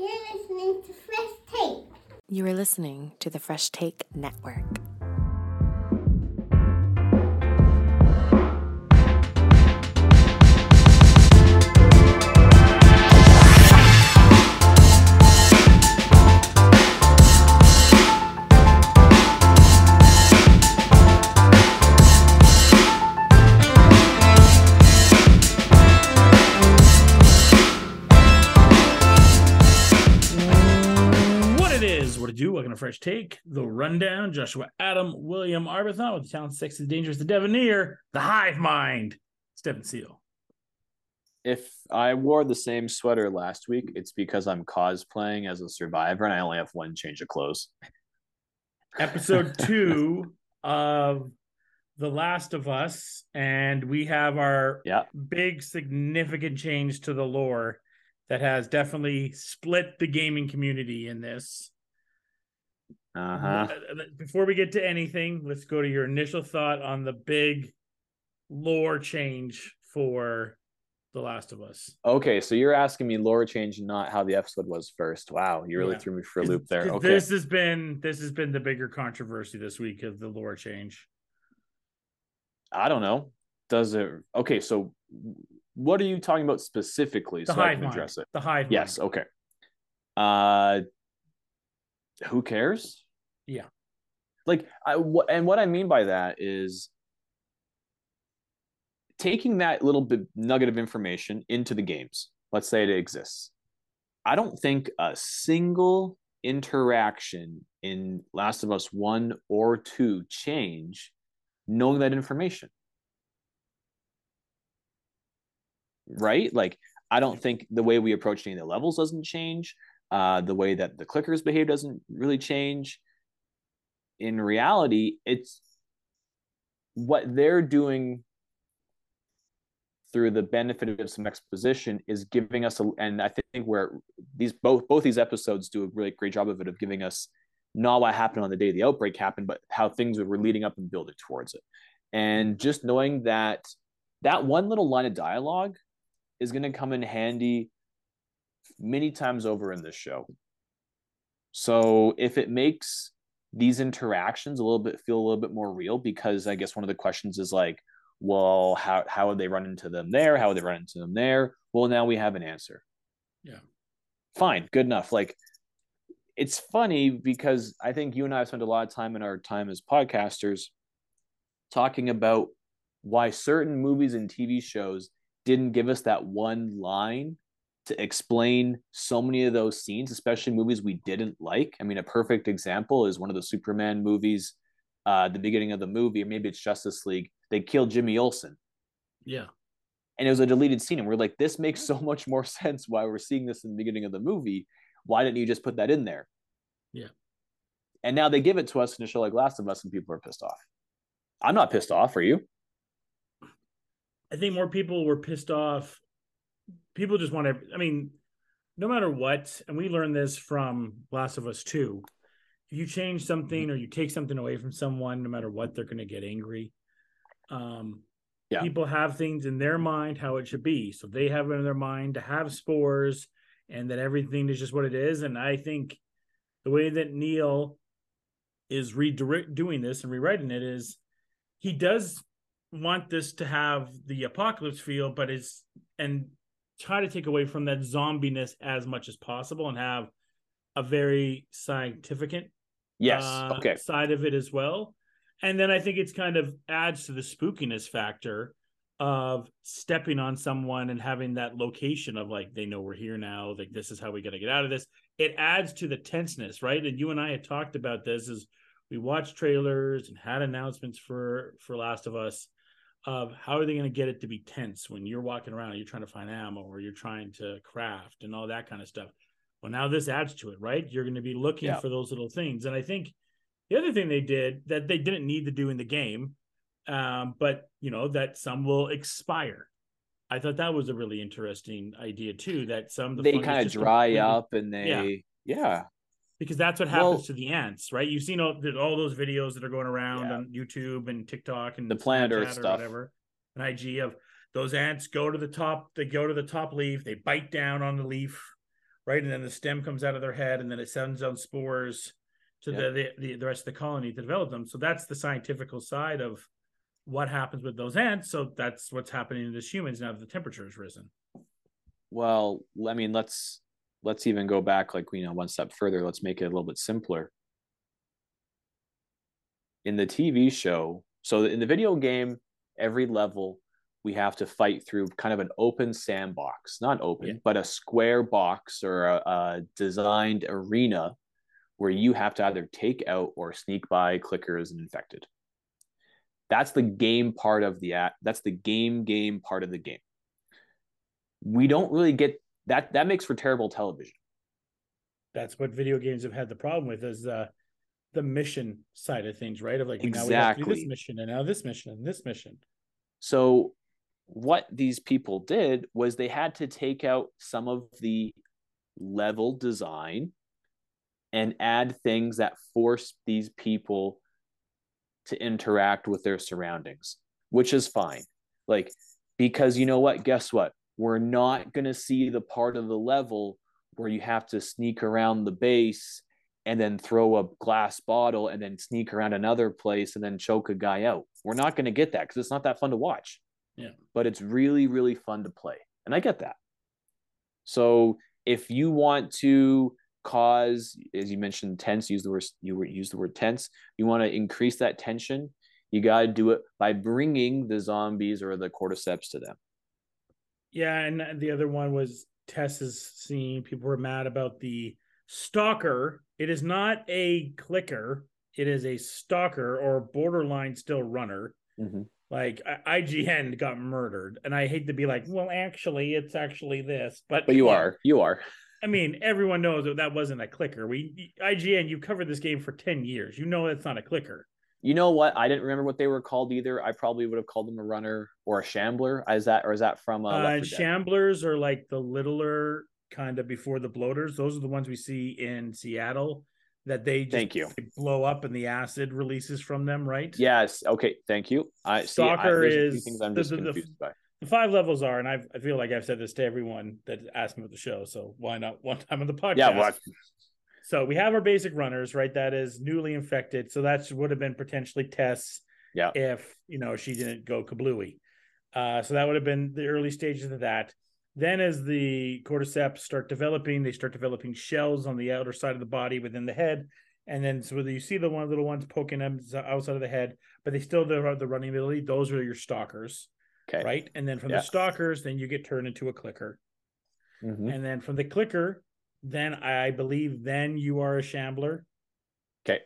You're listening to Fresh Take. You are listening to the Fresh Take Network. Welcome to Fresh Take, The Rundown. Joshua Adam, William Arbuthnot with the Town Sexy, Dangerous, The Debonair, The Hive Mind, Stephen Seal. If I wore the same sweater last week, it's because I'm cosplaying as a survivor and I only have one change of clothes. Episode 2 of The Last of Us, and we have our big significant change to the lore that has definitely split the gaming community in this. Before we get to anything, let's go to your initial thought on the big lore change for The Last of Us. Okay, so you're asking me lore change, not how the episode was first. Wow, you really threw me for a loop there. Okay, this has been the bigger controversy this week of the lore change. I don't know. Does it? Okay, so what are you talking about specifically? The so I can address it. The hive. Yes. Mind. Okay. Who cares? Yeah. And what I mean by that is taking that little bit nugget of information into the games. Let's say it exists. I don't think a single interaction in Last of Us 1 or 2 change knowing that information. Right? Like, I don't think the way we approach any of the levels doesn't change. The way that the clickers behave doesn't really change. In reality, it's what they're doing through the benefit of some exposition is giving us and I think where these both these episodes do a really great job of it, of giving us not what happened on the day the outbreak happened, but how things were leading up and building towards it. And just knowing that one little line of dialogue is going to come in handy many times over in this show. So if it makes these interactions feel a little bit more real, because I guess one of the questions is like, well, how would they run into them there? How would they run into them there? Well, now we have an answer. Yeah. Fine. Good enough. Like, it's funny because I think you and I have spent a lot of time in our time as podcasters talking about why certain movies and TV shows didn't give us that one line to explain so many of those scenes, especially movies we didn't like. I mean, a perfect example is one of the Superman movies, the beginning of the movie, or maybe it's Justice League, they killed Jimmy Olsen. Yeah. And it was a deleted scene. And we're like, this makes so much more sense why we're seeing this in the beginning of the movie. Why didn't you just put that in there? Yeah. And now they give it to us in a show like Last of Us and people are pissed off. I'm not pissed off, are you? I think more people were pissed off. People just want to, I mean, no matter what, and we learned this from Last of Us 2, if you change something or you take something away from someone, no matter what, they're going to get angry. People have things in their mind how it should be. So they have it in their mind to have spores and that everything is just what it is. And I think the way that Neil is doing this and rewriting it is he does want this to have the apocalypse feel, but it's, and try to take away from that zombiness as much as possible and have a very scientific side of it as well. And then I think it's kind of adds to the spookiness factor of stepping on someone and having that location of like, they know we're here now. Like, this is how we got to get out of this. It adds to the tenseness, right? And you and I had talked about this as we watched trailers and had announcements for Last of Us. Of how are they going to get it to be tense when you're walking around and you're trying to find ammo or you're trying to craft and all that kind of stuff. Well, now this adds to it, right? You're going to be looking for those little things. And I think the other thing they did that they didn't need to do in the game, but you know, that some will expire. I thought that was a really interesting idea too, that some, they kind of dry up and they, because that's what happens to the ants, right? You've seen all those videos that are going around on YouTube and TikTok and the Planet Earth stuff, whatever, an IG of those ants go to the top leaf, they bite down on the leaf, right? And then the stem comes out of their head, and then it sends on spores to the rest of the colony to develop them. So that's the scientific side of what happens with those ants. So that's what's happening to us humans now that the temperature has risen. Well, I mean, let's even go back, like, you know, one step further. Let's make it a little bit simpler. In the TV show, so in the video game, every level we have to fight through kind of an open sandbox, not open, but a square box or a designed arena where you have to either take out or sneak by clickers and infected. That's the game part of the app. That's the game part of the game. We don't really get that. That makes for terrible television. That's what video games have had the problem with, is the mission side of things, right? Of like, exactly. Now we have to do this mission and now this mission and this mission. So what these people did was they had to take out some of the level design and add things that force these people to interact with their surroundings, which is fine. Like, because you know what? Guess what? We're not going to see the part of the level where you have to sneak around the base and then throw a glass bottle and then sneak around another place and then choke a guy out. We're not going to get that because it's not that fun to watch. Yeah. But it's really, really fun to play. And I get that. So if you want to cause, as you mentioned, tense, you use the word tense. You want to increase that tension. You got to do it by bringing the zombies or the cordyceps to them. Yeah. And the other one was Tess's scene. People were mad about the stalker. It is not a clicker. It is a stalker or borderline still runner. Mm-hmm. Like IGN got murdered. And I hate to be like, well, actually, it's actually this, but you are. I mean, everyone knows that wasn't a clicker. IGN, you covered this game for 10 years. You know that's not a clicker. You know what? I didn't remember what they were called either. I probably would have called them a runner or a shambler. Is that from Shamblers are like the littler kind of before the bloaters. Those are the ones we see in Seattle that they just blow up and the acid releases from them, right? Yes. Okay. Thank you. Stalker is a few things I'm just confused by. The five levels are, and I feel like I've said this to everyone that asked me about the show, so why not one time on the podcast? Yeah, well, so we have our basic runners, right? That is newly infected. So that would have been potentially Tess if, you know, she didn't go kablooey. So that would have been the early stages of that. Then as the cordyceps start developing, they start developing shells on the outer side of the body within the head. And then so you see the one little ones poking them outside of the head, but they still have the running ability. Those are your stalkers. Okay. Right. And then from the stalkers, then you get turned into a clicker. Mm-hmm. And then from the clicker, then I believe then you are a shambler. Okay.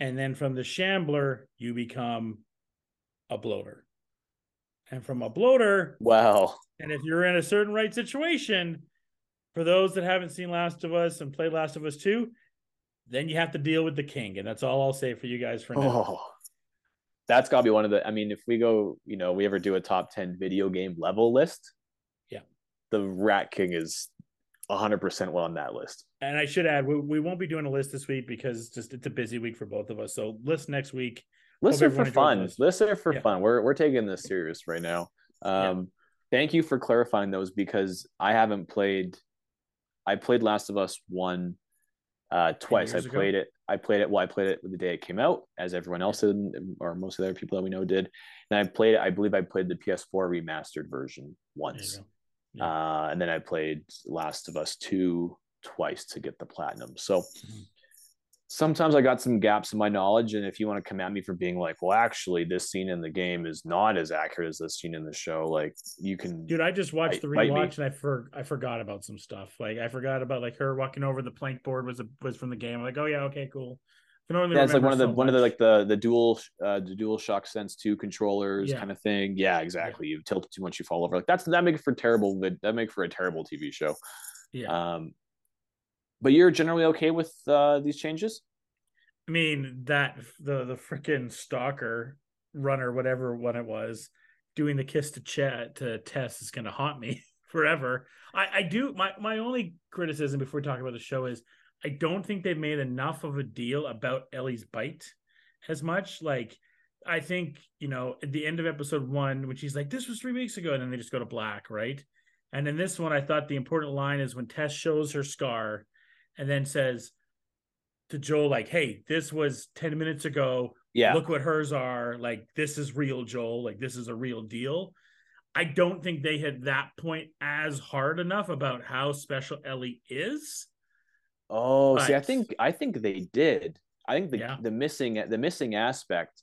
And then from the shambler, you become a bloater. And from a bloater. Wow. And if you're in a certain right situation, for those that haven't seen Last of Us and played Last of Us 2, then you have to deal with the king. And that's all I'll say for you guys for now. Oh. That's got to be one of the, I mean, if we go, you know, we ever do a top 10 video game level list. Yeah. The Rat King is 100% well on that list. And I should add, we won't be doing a list this week because it's a busy week for both of us. So list next week. Listen for fun. We're taking this serious right now. Thank you for clarifying those because I haven't played. I played Last of Us 1 twice. I played it the day it came out, as everyone else did, or most of the other people that we know did. And I believe I played the PS4 remastered version once. Yeah. And then I played Last of Us 2 twice to get the platinum. So sometimes I got some gaps in my knowledge. And if you want to come at me for being like, well, actually this scene in the game is not as accurate as this scene in the show, like you can. Dude, I just watched the rewatch and I forgot about some stuff. Like I forgot about like her walking over the plank board was from the game. I'm like, oh yeah, okay, cool. That's like one of the dual shock sense 2 controllers kind of thing. Yeah, exactly. Yeah. You tilt it too much, you fall over. Like that makes for a terrible TV show. Yeah. But you're generally okay with these changes? I mean, that the freaking stalker runner, whatever one it was, doing the kiss to Tess is going to haunt me forever. I do. My only criticism before we talk about the show is I don't think they've made enough of a deal about Ellie's bite as much. Like, I think, you know, at the end of episode 1, when she's like, this was 3 weeks ago, and then they just go to black, right? And in this one, I thought the important line is when Tess shows her scar and then says to Joel, like, hey, this was 10 minutes ago. Yeah. Look what hers are. Like, this is real, Joel. Like, this is a real deal. I don't think they hit that point as hard enough about how special Ellie is. Oh, but, see, I think they did. I think the missing aspect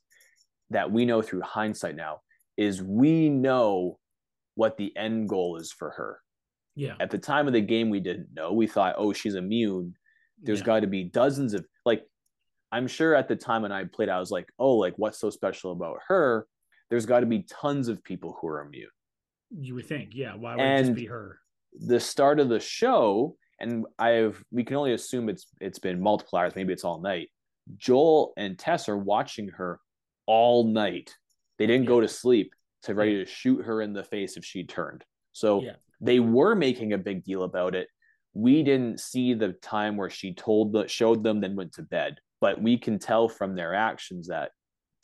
that we know through hindsight now is we know what the end goal is for her. Yeah. At the time of the game, we didn't know. We thought, oh, she's immune. There's got to be dozens of, like, I'm sure at the time when I played, I was like, oh, like, what's so special about her? There's got to be tons of people who are immune. You would think, yeah. Why would it just be her? The start of the show, and we can only assume it's been multiple hours, maybe it's all night. Joel and Tess are watching her all night. They didn't go to sleep to ready to shoot her in the face if she turned. So they were making a big deal about it. We didn't see the time where she showed them, then went to bed. But we can tell from their actions that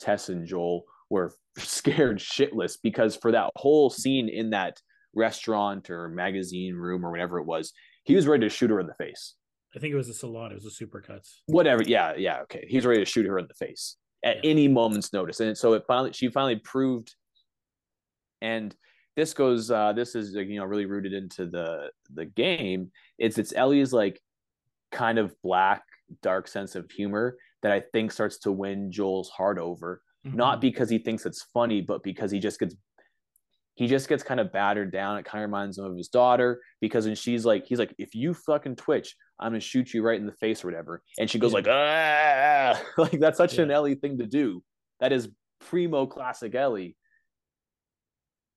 Tess and Joel were scared shitless, because for that whole scene in that restaurant or magazine room or whatever it was, he was ready to shoot her in the face. I think it was a salon. It was a Supercuts. Whatever. Yeah. Okay. He's ready to shoot her in the face at any moment's notice. And so she finally proved. And this goes, this is, you know, really rooted into the game. It's Ellie's, like, kind of black, dark sense of humor that I think starts to win Joel's heart over. Mm-hmm. Not because he thinks it's funny, but because he just gets kind of battered down. It kind of reminds him of his daughter, because when he's like, if you fucking twitch, I'm going to shoot you right in the face or whatever. And she goes like, ah, like, that's such an Ellie thing to do. That is primo classic Ellie.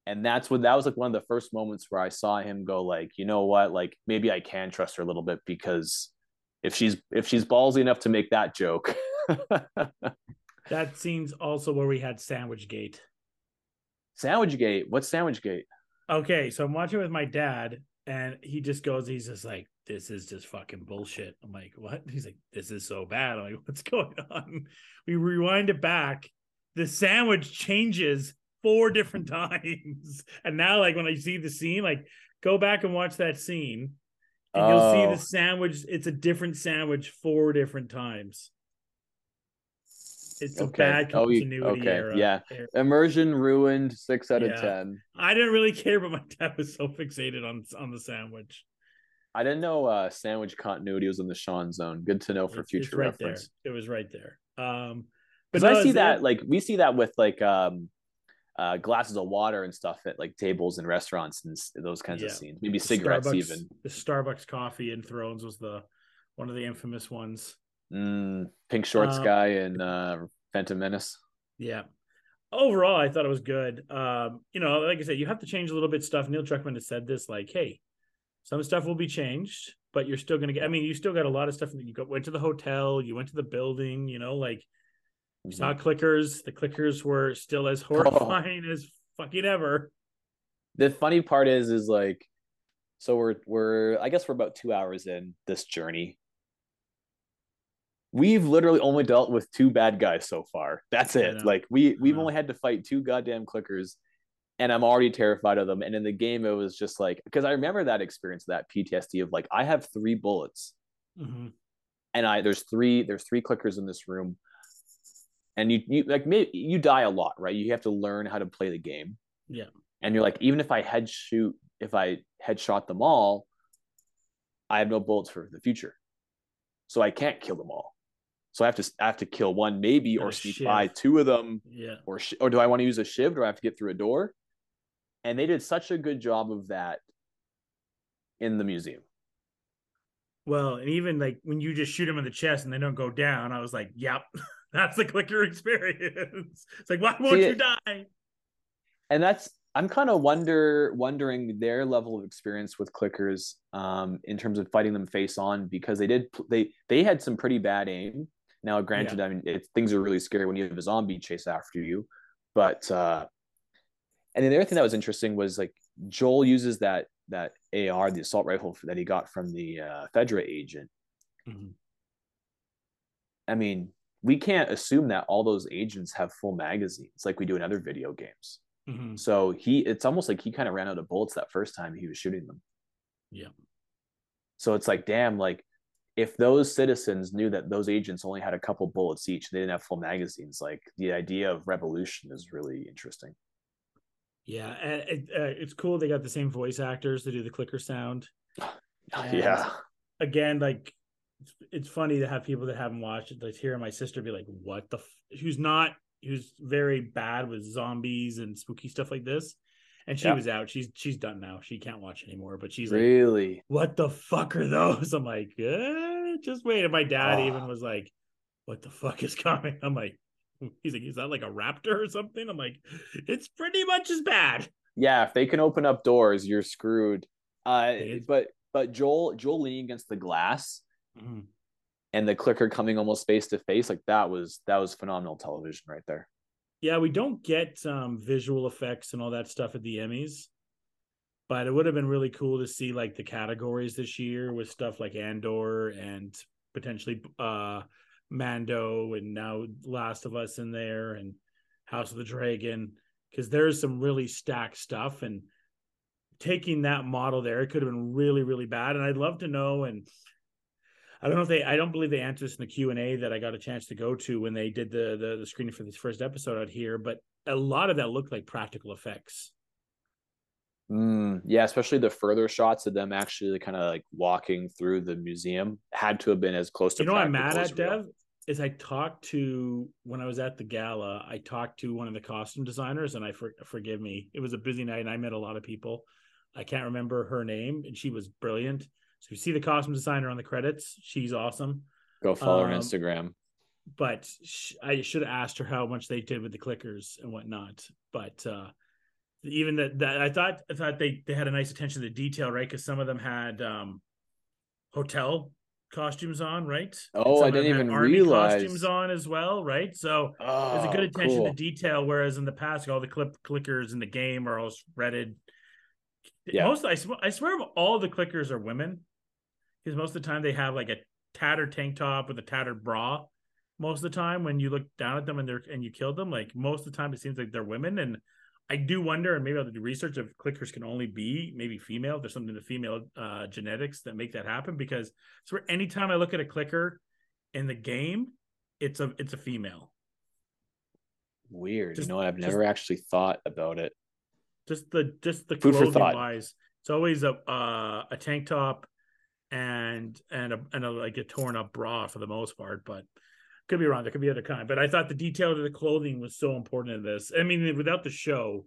And that was like one of the first moments where I saw him go like, you know what? Like, maybe I can trust her a little bit, because if she's ballsy enough to make that joke. That scene's also where we had Sandwichgate. Sandwichgate? What's Sandwichgate? Okay, so I'm watching with my dad, and he's just like, this is just fucking bullshit. I'm like, what? He's like, this is so bad. I'm like, what's going on? We rewind it back. The sandwich changes 4 different times. And now, like, when I see the scene, like, go back and watch that scene, and you'll see the sandwich. It's a different sandwich 4 different times. It's a bad continuity era. Yeah. Immersion ruined 6 out of 10. I didn't really care, but my dad was so fixated on the sandwich. I didn't know sandwich continuity was in the Sean zone. Good to know for future reference. There. It was right there. But I see that, like, we see that with, like, glasses of water and stuff at, like, tables and restaurants and those kinds of scenes. Maybe cigarettes even. The Starbucks coffee in Thrones was one of the infamous ones. Pink shorts guy and Phantom Menace. Yeah. Overall, I thought it was good. You know, like I said, you have to change a little bit stuff. Neil Druckmann has said this, like, hey, some stuff will be changed, but you're still going to get, I mean, you still got a lot of stuff. Went to the hotel, you went to the building, you know, like, you saw clickers. The clickers were still as horrifying as fucking ever. The funny part is like, so we're about 2 hours in this journey. We've literally only dealt with 2 bad guys so far. That's it. Like, we've only had to fight 2 goddamn clickers, and I'm already terrified of them. And in the game, it was just like, because I remember that experience, that PTSD of, like, I have 3 bullets, and there's three clickers in this room, and you like, maybe you die a lot, right? You have to learn how to play the game. Yeah. And you're like, even if I headshot them all, I have no bullets for the future, so I can't kill them all. So I have to kill one, maybe, or sneak by 2 of them. Yeah. Or do I want to use a shiv? Do I have to get through a door? And they did such a good job of that in the museum. Well, and even, like, when you just shoot them in the chest and they don't go down, I was like, yep, that's the clicker experience. It's like, why won't you die? And I'm kind of wondering their level of experience with clickers in terms of fighting them face on, because they had some pretty bad aim. Now, granted, I mean, things are really scary when you have a zombie chase after you, but and then the other thing that was interesting was, like, Joel uses that AR, the assault rifle that he got from the Fedra agent. Mm-hmm. I mean, we can't assume that all those agents have full magazines like we do in other video games. Mm-hmm. So it's almost like he kind of ran out of bullets that first time he was shooting them. Yeah. So it's like, damn, like if those citizens knew that those agents only had a couple bullets each, they didn't have full magazines. Like the idea of revolution is really interesting. Yeah. It's cool. They got the same voice actors to do the clicker sound. And yeah. Again, like it's funny to have people that haven't watched it, like hearing my sister be like, what the, who's very bad with zombies and spooky stuff like this. And she was out. She's done now. She can't watch anymore. But she's like, really? What the fuck are those? I'm like, just wait. And my dad even was like, what the fuck is coming? I'm like, he's like, is that like a raptor or something? I'm like, it's pretty much as bad. Yeah, if they can open up doors, you're screwed. But Joel leaning against the glass and the clicker coming almost face to face, like that was phenomenal television right there. Yeah, we don't get visual effects and all that stuff at the Emmys, but it would have been really cool to see like the categories this year with stuff like Andor and potentially Mando and now Last of Us in there and House of the Dragon, because there's some really stacked stuff. And taking that model there, it could have been really, really bad. And I'd love to know, and I don't believe they answered this in the Q&A that I got a chance to go to when they did the screening for this first episode out here, but a lot of that looked like practical effects. Yeah, especially the further shots of them actually kind of like walking through the museum had to have been as close to practical. You know what I'm mad at, Dev? Is when I was at the gala, I talked to one of the costume designers, and forgive me, it was a busy night and I met a lot of people. I can't remember her name, and she was brilliant. So you see the costume designer on the credits. She's awesome. Go follow her on Instagram. But I should have asked her how much they did with the clickers and whatnot. But even that I thought they had a nice attention to detail, right? Because some of them had hotel costumes on, right? Oh, I didn't even realize. Army costumes on as well, right? So there's a good attention to detail. Whereas in the past, all the clickers in the game are all shredded. Yeah. I swear all the clickers are women. Because most of the time they have like a tattered tank top with a tattered bra. Most of the time when you look down at them and you kill them, like most of the time it seems like they're women. And I do wonder, and maybe I'll do research, if clickers can only be maybe female. There's something to female genetics that make that happen, because anytime I look at a clicker in the game, it's a female. Weird. I've never actually thought about it. Just the clothing wise, it's always a tank top and a like a torn up bra for the most part, but could be wrong. There could be other kind. But I thought the detail of the clothing was so important in this. I mean, without the show,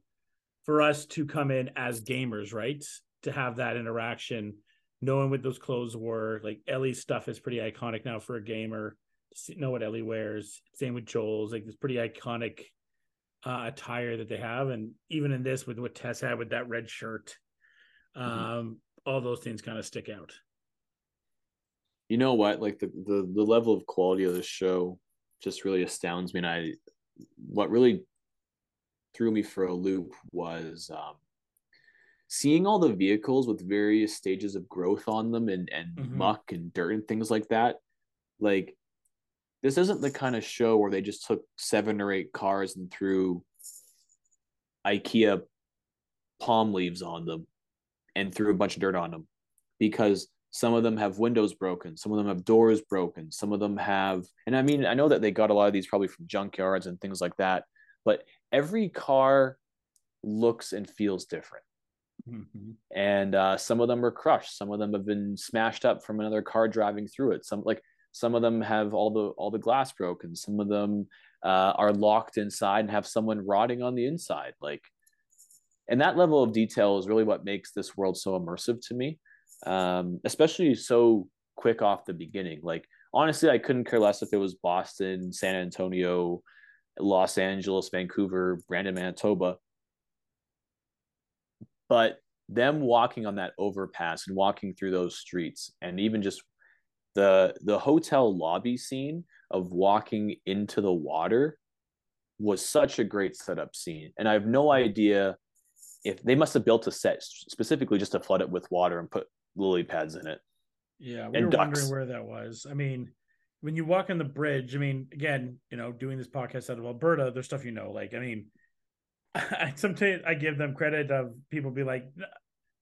for us to come in as gamers, right, to have that interaction, knowing what those clothes were, like Ellie's stuff is pretty iconic now for a gamer. Know what Ellie wears. Same with Joel's. Like it's pretty iconic attire that they have, and even in this with what Tess had with that red shirt, all those things kind of stick out. You know what, like the level of quality of the show just really astounds me, and what really threw me for a loop was seeing all the vehicles with various stages of growth on them and muck and dirt and things like that. Like this isn't the kind of show where they just took 7 or 8 cars and threw IKEA palm leaves on them and threw a bunch of dirt on them, because some of them have windows broken. Some of them have doors broken. Some of them have, and I mean, I know that they got a lot of these probably from junkyards and things like that, but every car looks and feels different. And some of them are crushed. Some of them have been smashed up from another car driving through it. Some of them have all the glass broken. Some of them are locked inside and have someone rotting on the inside. Like, and that level of detail is really what makes this world so immersive to me, especially so quick off the beginning. Like, honestly, I couldn't care less if it was Boston, San Antonio, Los Angeles, Vancouver, Brandon, Manitoba. But them walking on that overpass and walking through those streets, and even just the hotel lobby scene of walking into the water was such a great setup scene. And I have no idea if they must have built a set specifically just to flood it with water and put lily pads in it. Yeah, we were wondering where that was. I mean, when you walk on the bridge, I mean, again, doing this podcast out of Alberta, there's stuff, like, I mean, sometimes I give them credit of people be like,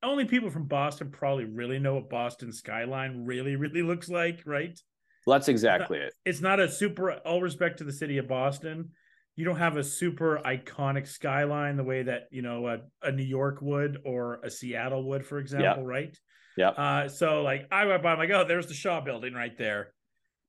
only people from Boston probably really know what Boston skyline really, really looks like, right? Well, that's exactly it. It's not a super, all respect to the city of Boston, you don't have a super iconic skyline the way that, you know, a New York would or a Seattle would, for example, right? Yeah. So like I went by, I'm like, oh, there's the Shaw building right there.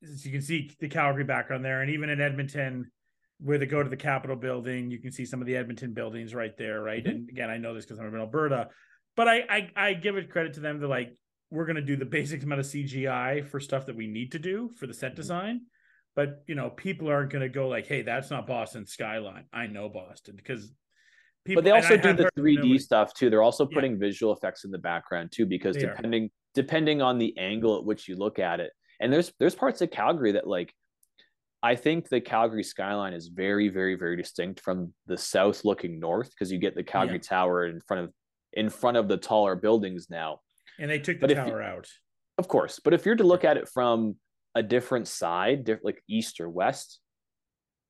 So you can see the Calgary background there. And even in Edmonton, where they go to the Capitol building, you can see some of the Edmonton buildings right there, right? Mm-hmm. And again, I know this because I'm in Alberta, but I give it credit to them. They're like, we're going to do the basic amount of CGI for stuff that we need to do for the set design. But, you know, people aren't going to go like, hey, that's not Boston skyline. I know Boston because people. But they also do the 3D stuff too. They're also putting visual effects in the background too, because depending on the angle at which you look at it. And there's parts of Calgary that, like, I think the Calgary skyline is very, very, very distinct from the south looking north, because you get the Calgary Tower in front of the taller buildings now. And they took the tower out. Of course. But if you're to look at it from a different side, like east or west,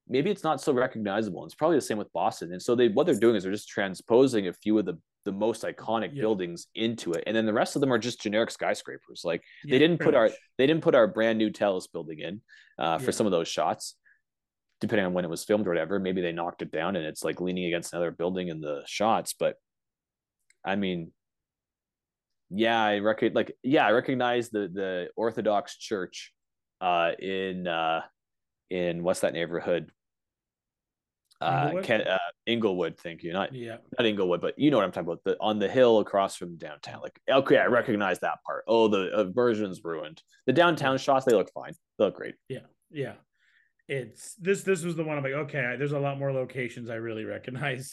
maybe it's not so recognizable. It's probably the same with Boston. And so what they're doing is they're just transposing a few of the most iconic buildings into it, and then the rest of them are just generic skyscrapers. Like they didn't put our brand new Telus building in for some of those shots, depending on when it was filmed or whatever. Maybe they knocked it down and it's like leaning against another building in the shots. But I mean, I recognize the Orthodox Church in what's that neighborhood? Inglewood, thank you. Not Inglewood, but you know what I'm talking about. On the hill across from downtown. Like, okay, I recognize that part. Oh, the version's ruined. The downtown shots, they look fine. They look great. Yeah, yeah. It's this was the one I'm like, okay, there's a lot more locations I really recognize.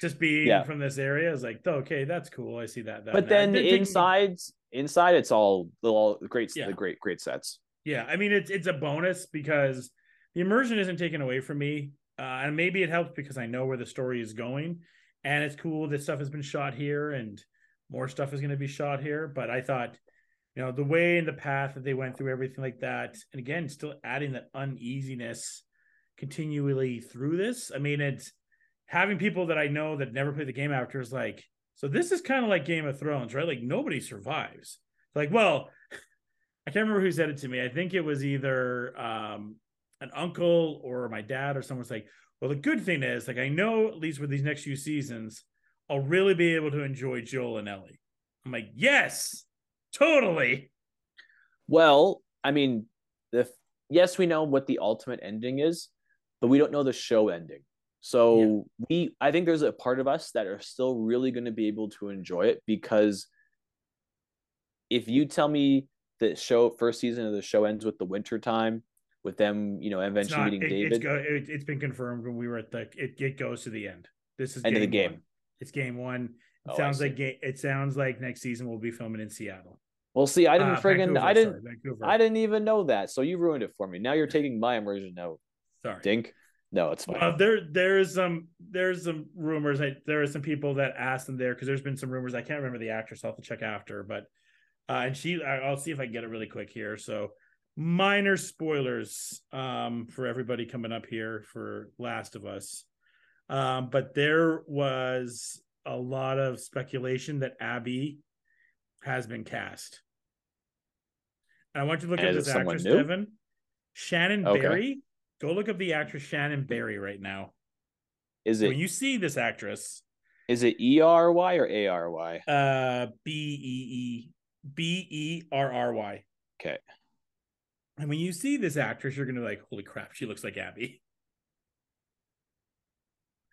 Just being from this area is like, okay, that's cool. I see that. But then inside, it's all the great sets. Yeah, I mean, it's a bonus because the immersion isn't taken away from me. And maybe it helps because I know where the story is going, and it's cool that stuff has been shot here and more stuff is going to be shot here. But I thought, you know, the way and the path that they went through everything like that, and again, still adding that uneasiness continually through this. I mean, it's having people that I know that never played the game after is like, so this is kind of like Game of Thrones, right? Like nobody survives. Like, well, I can't remember who said it to me. I think it was either, an uncle or my dad or someone's like, well, the good thing is, like, I know at least with these next few seasons, I'll really be able to enjoy Joel and Ellie. I'm like, yes, totally. Well, I mean, yes, we know what the ultimate ending is, but we don't know the show ending. So I think there's a part of us that are still really going to be able to enjoy it, because if you tell me the show, first season of the show ends with the winter time, with them, you know, eventually meeting David. It's been confirmed when we were at it goes to the end. This is end of the game. It's game one. It sounds like next season we'll be filming in Seattle. Well, see, I didn't I didn't even know that. So you ruined it for me. Now you're taking my immersion out. Sorry, Dink. No, it's fine. There's some rumors. There are some people that asked them there, because there's been some rumors. I can't remember the actress. I'll have to check after, but I'll see if I can get it really quick here. So. Minor spoilers for everybody coming up here for Last of Us. But there was a lot of speculation that Abby has been cast. And I want you to look up this actress, Devin. Shannon Berry. Go look up the actress Shannon Berry right now. Is it, when you see this actress, is it E-R-Y or A-R-Y? B-E-R-R-Y. Okay. And when you see this actress, you're going to be like, holy crap, she looks like Abby.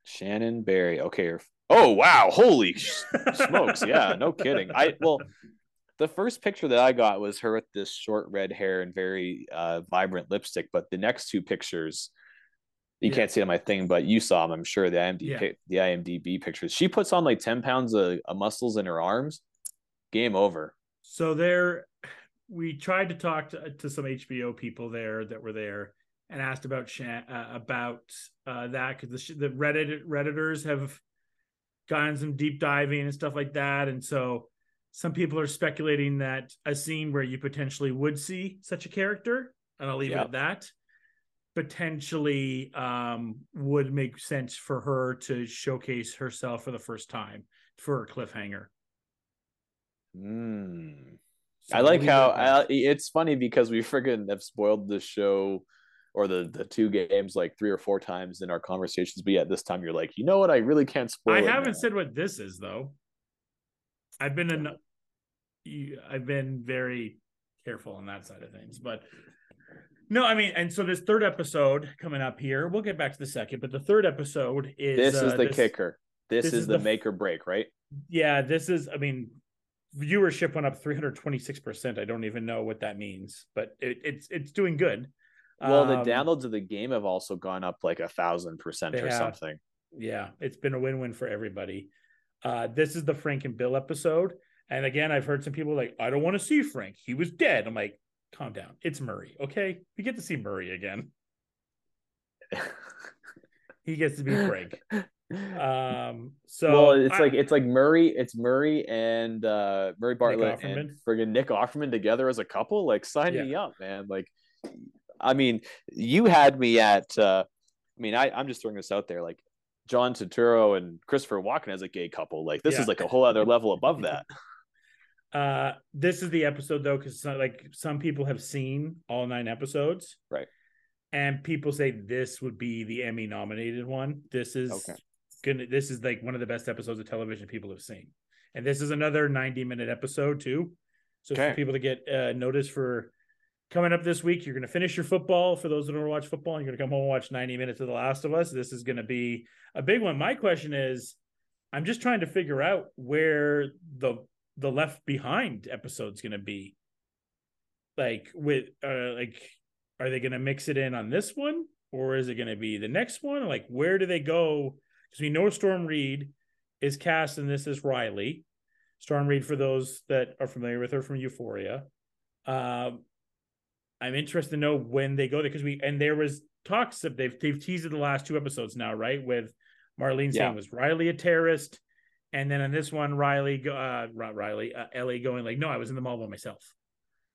Shannon Berry. Okay. Oh, wow. Holy smokes. Yeah, no kidding. The first picture that I got was her with this short red hair and very vibrant lipstick. But the next two pictures, you can't see on my thing, but you saw them. I'm sure the IMDb pictures. She puts on like 10 pounds of muscles in her arms. Game over. So they're... We tried to talk to some HBO people there that were there and asked about that, because the Redditors have gotten some deep diving and stuff like that. And so some people are speculating that a scene where you potentially would see such a character, and I'll leave it at that, potentially would make sense for her to showcase herself for the first time for a cliffhanger. So I like how it's funny because we friggin' have spoiled the show or the two games like 3 or 4 times in our conversations. But yeah, this time you're like, you know what? I really can't spoil. I haven't said what this is though. I've been very careful on that side of things, but no, I mean, and so this third episode coming up here, we'll get back to the second, but the third episode is this is the kicker. This is the make or break, right? Yeah, this is. I mean, viewership went up 326%. I don't even know what that means, but it's doing good. Well, the downloads of the game have also gone up like 1,000% or something. Yeah, it's been a win-win for everybody. This is the Frank and Bill episode. And again, I've heard some people like, I don't want to see Frank. He was dead. I'm like, calm down. It's Murray, okay? We get to see Murray again. He gets to be Frank. It's like Murray. It's Murray and Murray Bartlett and friggin' Nick Offerman together as a couple. Like, sign me up, man. Like, I mean, you had me at. I'm just throwing this out there. Like, John Turturro and Christopher Walken as a gay couple. Like, this is like a whole other level above that. This is the episode though, because like some people have seen all 9 episodes, right? And people say this would be the Emmy-nominated one. This is This is like one of the best episodes of television people have seen, and this is another 90-minute episode too. So for people to get notice for. Coming up this week, you're going to finish your football. For those who don't watch football, you're going to come home and watch 90 minutes of The Last of Us. This is going to be a big one. My question is, I'm just trying to figure out where the Left Behind episode's going to be. Like, with are they going to mix it in on this one, or is it going to be the next one? Like, where do they go? Because we know Storm Reid is cast, and this is Riley. Storm Reid, for those that are familiar with her from Euphoria. I'm interested to know when they go there because there was talks that they've teased the last 2 episodes now, right? With Marlene saying, was Riley a terrorist? And then on this one, Ellie going like, no, I was in the mall by myself.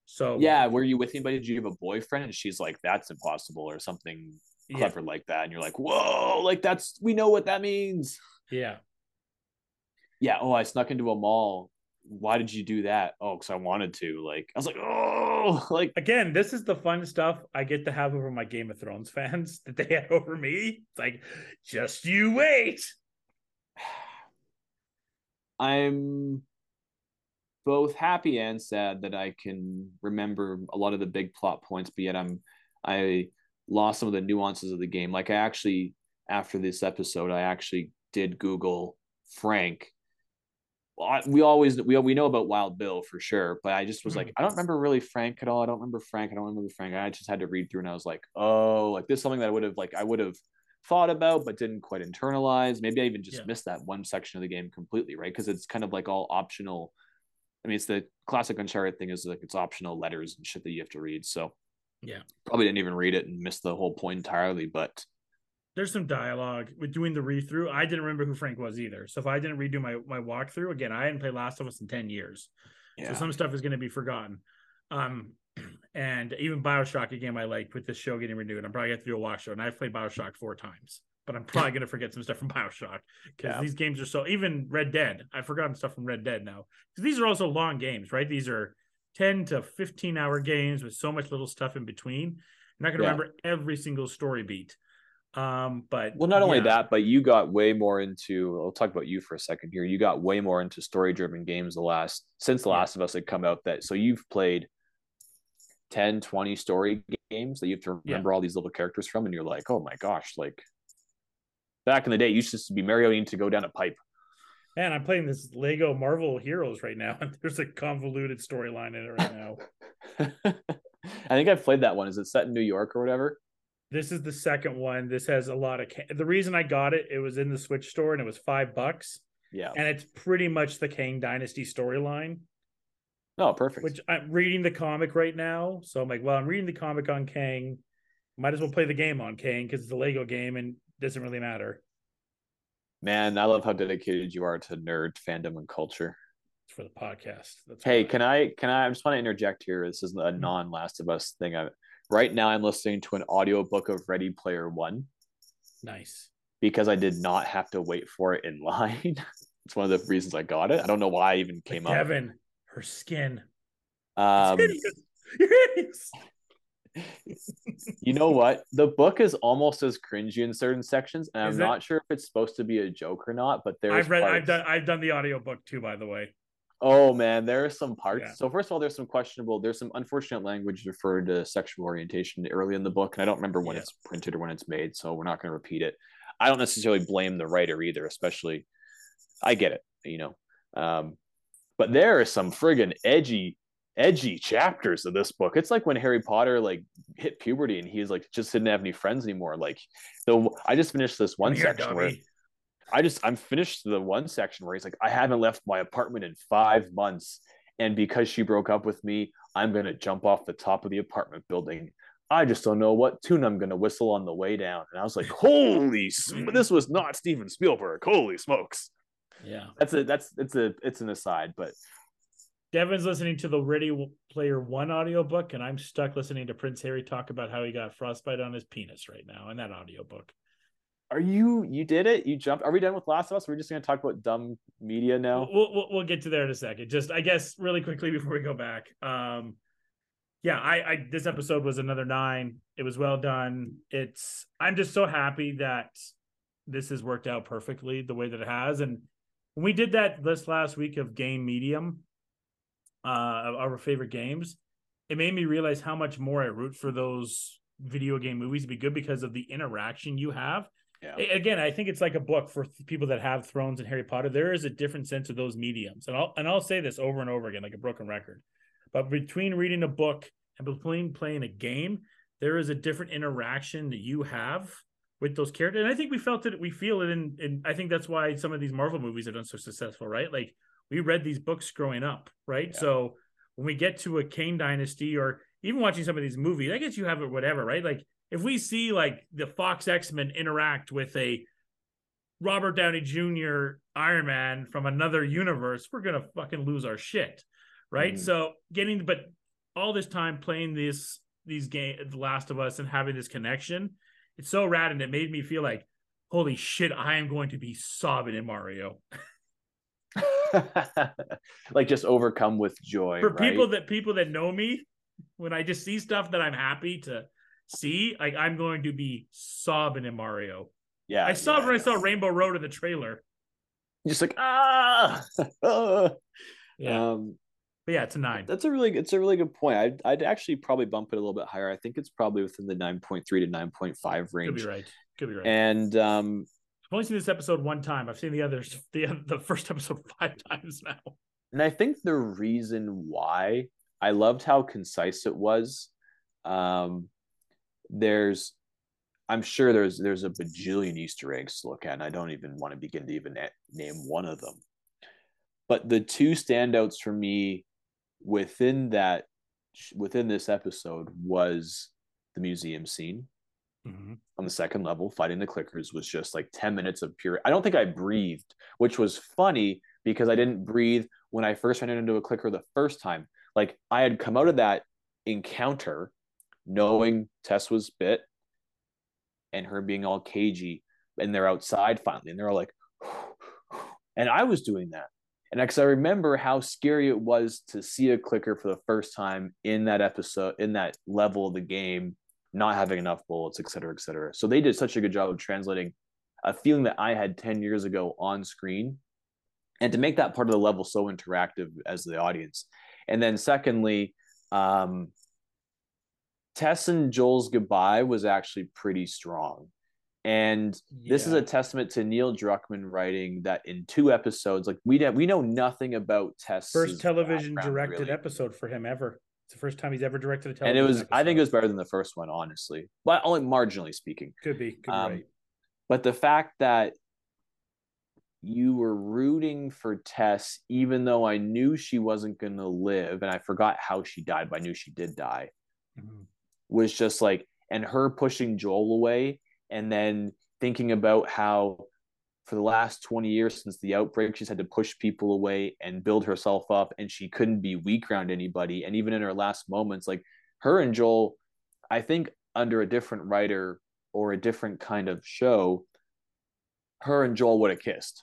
So yeah. Were you with anybody? Did you have a boyfriend? And she's like, that's impossible or something clever like that. And you're like, whoa, like we know what that means. Yeah. Yeah. Oh, I snuck into a mall. Why did you do that? Oh, because I wanted to. Like, I was like, oh, like again, this is the fun stuff I get to have over my Game of Thrones fans that they had over me. It's like, just you wait. I'm both happy and sad that I can remember a lot of the big plot points, but yet I lost some of the nuances of the game. Like, I actually, after this episode, I actually did Google Frank. We know about Wild Bill for sure, but I just was like, I don't remember really Frank at all. I just had to read through, and I was like, oh, like this is something that I would have thought about but didn't quite internalize. Maybe I even just missed that one section of the game completely, right? Because it's kind of like all optional. I mean, it's the classic Uncharted thing, is like it's optional letters and shit that you have to read. So yeah, probably didn't even read it and missed the whole point entirely, but. There's some dialogue with doing the read through. I didn't remember who Frank was either. So if I didn't redo my walkthrough again, I hadn't played Last of Us in 10 years. Yeah. So some stuff is going to be forgotten. And even Bioshock, a game I like, with this show getting renewed, I'm probably going to have to do a walk show. And I've played Bioshock 4 times, but I'm probably going to forget some stuff from Bioshock because these games are so, even Red Dead, I've forgotten stuff from Red Dead now. Because these are also long games, right? These are 10 to 15 hour games with so much little stuff in between. I'm not going to remember every single story beat. Only that, but you got way more into, I'll talk about you for a second here. You got way more into story driven games since The Last of Us had come out, that so you've played 10, 20 story games that you have to remember all these little characters from, and you're like, oh my gosh, like back in the day, you used to be Mario, you need to go down a pipe. Man, I'm playing this Lego Marvel Heroes right now, and there's a convoluted storyline in it right now. I think I've played that one. Is it set in New York or whatever? This is the second one. This has a lot of the reason I got it. It was in the Switch store and it was $5. Yeah, and it's pretty much the Kang Dynasty storyline. Oh, perfect. Which I'm reading the comic right now, so I'm like, well, I'm reading the comic on Kang. Might as well play the game on Kang because it's a Lego game and it doesn't really matter. Man, I love how dedicated you are to nerd fandom and culture. for the podcast. That's hey, can I just want to interject here. This is a non Last of Us thing. Right now I'm listening to an audiobook of Ready Player One. Nice. Because I did not have to wait for it in line. It's one of the reasons I got it. I don't know why I even came up. Devin, her skin. You're hideous. You know what? The book is almost as cringy in certain sections, and I'm not sure if it's supposed to be a joke or not, but there's I've done the audiobook too, by the way. Oh man, there are some parts. Yeah. So first of all, there's some unfortunate language referred to sexual orientation early in the book, and I don't remember when it's printed or when it's made, so we're not going to repeat it. I don't necessarily blame the writer either, especially I get it, you know. But there are some friggin' edgy chapters of this book. It's like when Harry Potter hit puberty and he's just didn't have any friends anymore. I just finished this one section where I'm finished the one section where he's like, I haven't left my apartment in 5 months, and because she broke up with me, I'm gonna jump off the top of the apartment building. I just don't know what tune I'm gonna whistle on the way down. And I was like, holy this was not Steven Spielberg. Holy smokes. Yeah, it's an aside, but Devin's listening to the Ready Player One audiobook, and I'm stuck listening to Prince Harry talk about how he got frostbite on his penis right now in that audiobook. Are you did it? You jumped. Are we done with Last of Us? We're just going to talk about dumb media now. We'll get to there in a second. Just, I guess, really quickly before we go back. I this episode was another 9. It was well done. I'm just so happy that this has worked out perfectly the way that it has. And when we did that this last week of Game Medium, our favorite games, it made me realize how much more I root for those video game movies to be good because of the interaction you have. Yeah. Again, I think it's like a book for people that have Thrones and Harry Potter. There is a different sense of those mediums. And I'll say this over and over again, like a broken record, but between reading a book and between playing a game, there is a different interaction that you have with those characters. And I think we feel it. And I think that's why some of these Marvel movies have done so successful, right? Like, we read these books growing up, right? Yeah. So when we get to a Kane Dynasty or even watching some of these movies, I guess you have it, whatever, right? Like, if we see the Fox X-Men interact with a Robert Downey Jr. Iron Man from another universe, we're going to fucking lose our shit, right? Mm-hmm. So but all this time playing these games, The Last of Us, and having this connection, it's so rad, and it made me feel like, holy shit, I am going to be sobbing in Mario. Just overcome with joy for right? people that know me, when I just see stuff that I'm happy to see, I'm going to be sobbing in Mario. Yeah, I sobbed when I saw Rainbow Road in the trailer, just like yeah. But yeah, it's a 9. It's a really good point. I'd actually probably bump it a little bit higher. I think it's probably within the 9.3 to 9.5 range. Could be right. And I've only seen this episode one time. I've seen the others, the first episode 5 times now. And I think the reason why, I loved how concise it was. I'm sure there's a bajillion Easter eggs to look at, and I don't even want to begin to even name one of them. But the two standouts for me within this episode was the museum scene. Mm-hmm. On the second level, fighting the clickers was just 10 minutes of pure. I don't think I breathed, which was funny because I didn't breathe when I first ran into a clicker the first time. I had come out of that encounter knowing Tess was bit and her being all cagey, and they're outside finally, and they're all like, and I was doing that. And because I remember how scary it was to see a clicker for the first time in that episode, in that level of the game, not having enough bullets, et cetera, et cetera. So they did such a good job of translating a feeling that I had 10 years ago on screen, and to make that part of the level so interactive as the audience. And then secondly, Tess and Joel's goodbye was actually pretty strong. And this is a testament to Neil Druckmann writing that in 2 episodes. We know nothing about Tess. First television directed episode for him ever. It's the first time he's ever directed a television. And it was, episode. I think it was better than the first one, honestly, but only marginally speaking. Could be right. But the fact that you were rooting for Tess, even though I knew she wasn't going to live, and I forgot how she died, but I knew she did die, mm-hmm. was just and her pushing Joel away, and then thinking about how for the last 20 years since the outbreak, she's had to push people away and build herself up, and she couldn't be weak around anybody. And even in her last moments, like her and Joel, I think under a different writer or a different kind of show, her and Joel would have kissed.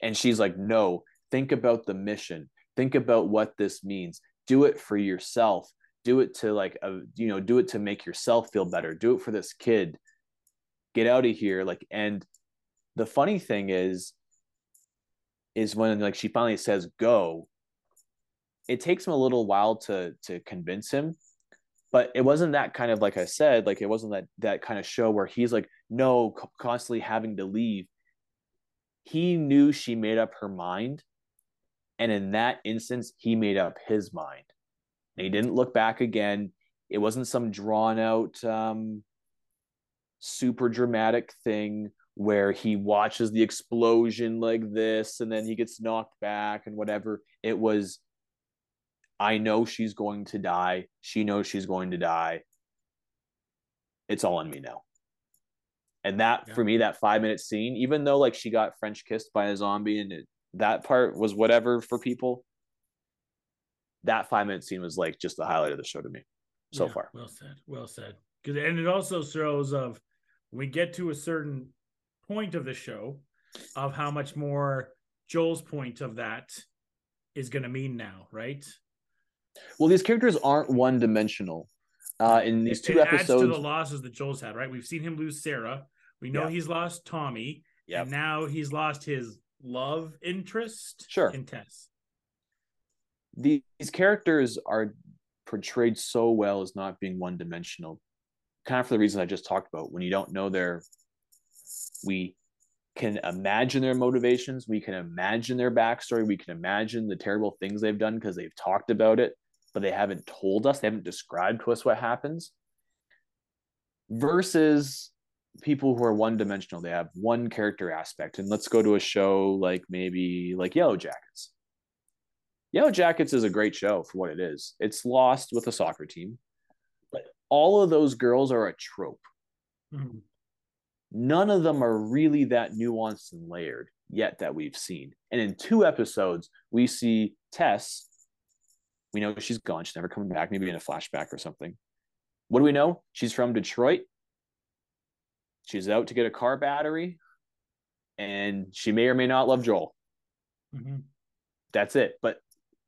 And she's like, no, think about the mission. Think about what this means. Do it for yourself. Do it to do it to make yourself feel better. Do it for this kid. Get out of here. And the funny thing is when she finally says go, it takes him a little while to convince him. But it wasn't that kind of, like I said, like it wasn't that kind of show where he's like, no, constantly having to leave. He knew she made up her mind. And in that instance, he made up his mind. And he didn't look back again. It wasn't some drawn out, super dramatic thing where he watches the explosion like this and then he gets knocked back and whatever. It was, I know she's going to die. She knows she's going to die. It's all on me now. And that, for me, that 5-minute scene, even though she got French kissed by a zombie and that part was whatever for people, that 5-minute scene was just the highlight of the show to me so far. Well said. Well said. And it also shows of we get to a certain point of the show of how much more Joel's point of that is going to mean now, right? Well, these characters aren't one-dimensional. In these two episodes, it adds to the losses that Joel's had, right? We've seen him lose Sarah. We know he's lost Tommy. Yep. And now he's lost his love interest in Tess. These characters are portrayed so well as not being one-dimensional. Kind of for the reasons I just talked about. When you don't know we can imagine their motivations, we can imagine their backstory, we can imagine the terrible things they've done because they've talked about it, but they haven't told us, they haven't described to us what happens. Versus people who are one-dimensional, they have one character aspect. And let's go to a show maybe Yellow Jackets. Yellow Jackets is a great show for what it is. It's lost with a soccer team. All of those girls are a trope. Mm-hmm. None of them are really that nuanced and layered yet that we've seen. And in two episodes, we see Tess. We know she's gone. She's never coming back, maybe in a flashback or something. What do we know? She's from Detroit. She's out to get a car battery. And she may or may not love Joel. Mm-hmm. That's it. But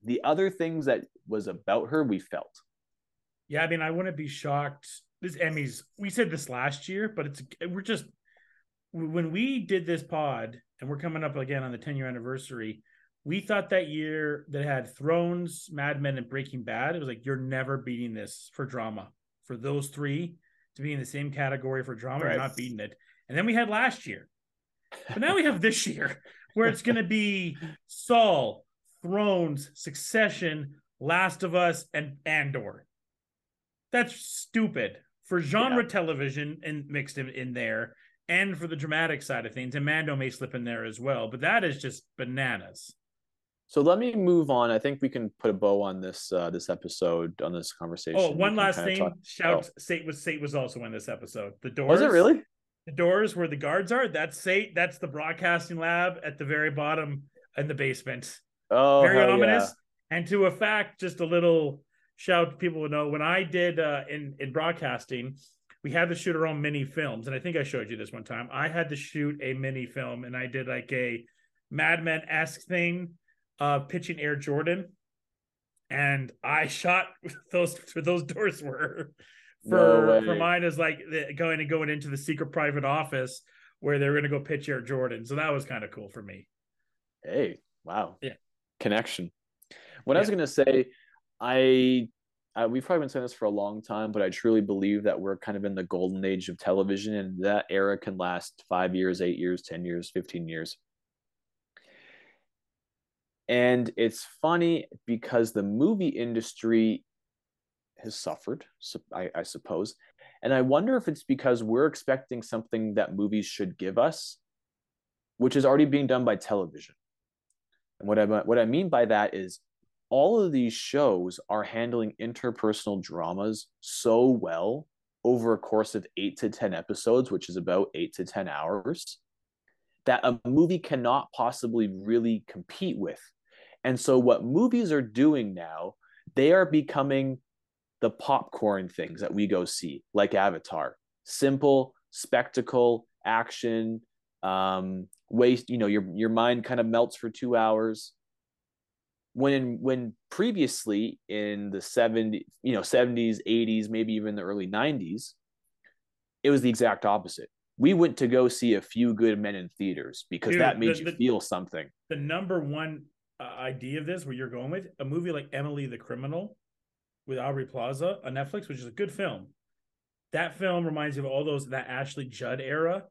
the other things that was about her, we felt. Yeah, I mean, I wouldn't be shocked. This Emmys, we said this last year, but when we did this pod, and we're coming up again on the 10-year anniversary, we thought that year that had Thrones, Mad Men, and Breaking Bad, it was you're never beating this for drama. For those three to be in the same category for drama, right. You're not beating it. And then we had last year. But now we have this year, where it's going to be Saul, Thrones, Succession, Last of Us, and Andor. That's stupid for genre television and mixed in there, and for the dramatic side of things. And Mando may slip in there as well, but that is just bananas. So let me move on. I think we can put a bow on this this episode, on this conversation. Oh, one last thing! Sate was also in this episode. The Doors. Was it really? The Doors, where the guards are. That's Sate. That's the broadcasting lab at the very bottom in the basement. Oh, very ominous. Yeah. And to a fact, just a little. Shout, people would know, when I did in broadcasting, we had to shoot our own mini films. And I think I showed you this one time. I had to shoot a mini film, and I did a Mad Men-esque thing, pitching Air Jordan. And I shot those doors were for mine is going into the secret private office where they were going to go pitch Air Jordan. So that was kind of cool for me. Hey, wow. Yeah. Connection. What I was going to say, we've probably been saying this for a long time, but I truly believe that we're kind of in the golden age of television, and that era can last 5 years, 8 years, 10 years, 15 years. And it's funny because the movie industry has suffered, I suppose. And I wonder if it's because we're expecting something that movies should give us, which is already being done by television. And what I mean by that is, all of these shows are handling interpersonal dramas so well over a course of 8 to 10 episodes, which is about 8 to 10 hours, that a movie cannot possibly really compete with. And so what movies are doing now, they are becoming the popcorn things that we go see, like Avatar. Simple, spectacle, action, waste, you know, your mind kind of melts for 2 hours. When previously in the 70s, you know, 70s, 80s, maybe even the early 90s, it was the exact opposite. We went to go see A Few Good Men in theaters because that made you feel something. The number one idea of this, where you're going with a movie like Emily the Criminal with Aubrey Plaza on Netflix, which is a good film. That film reminds you of all those, that Ashley Judd era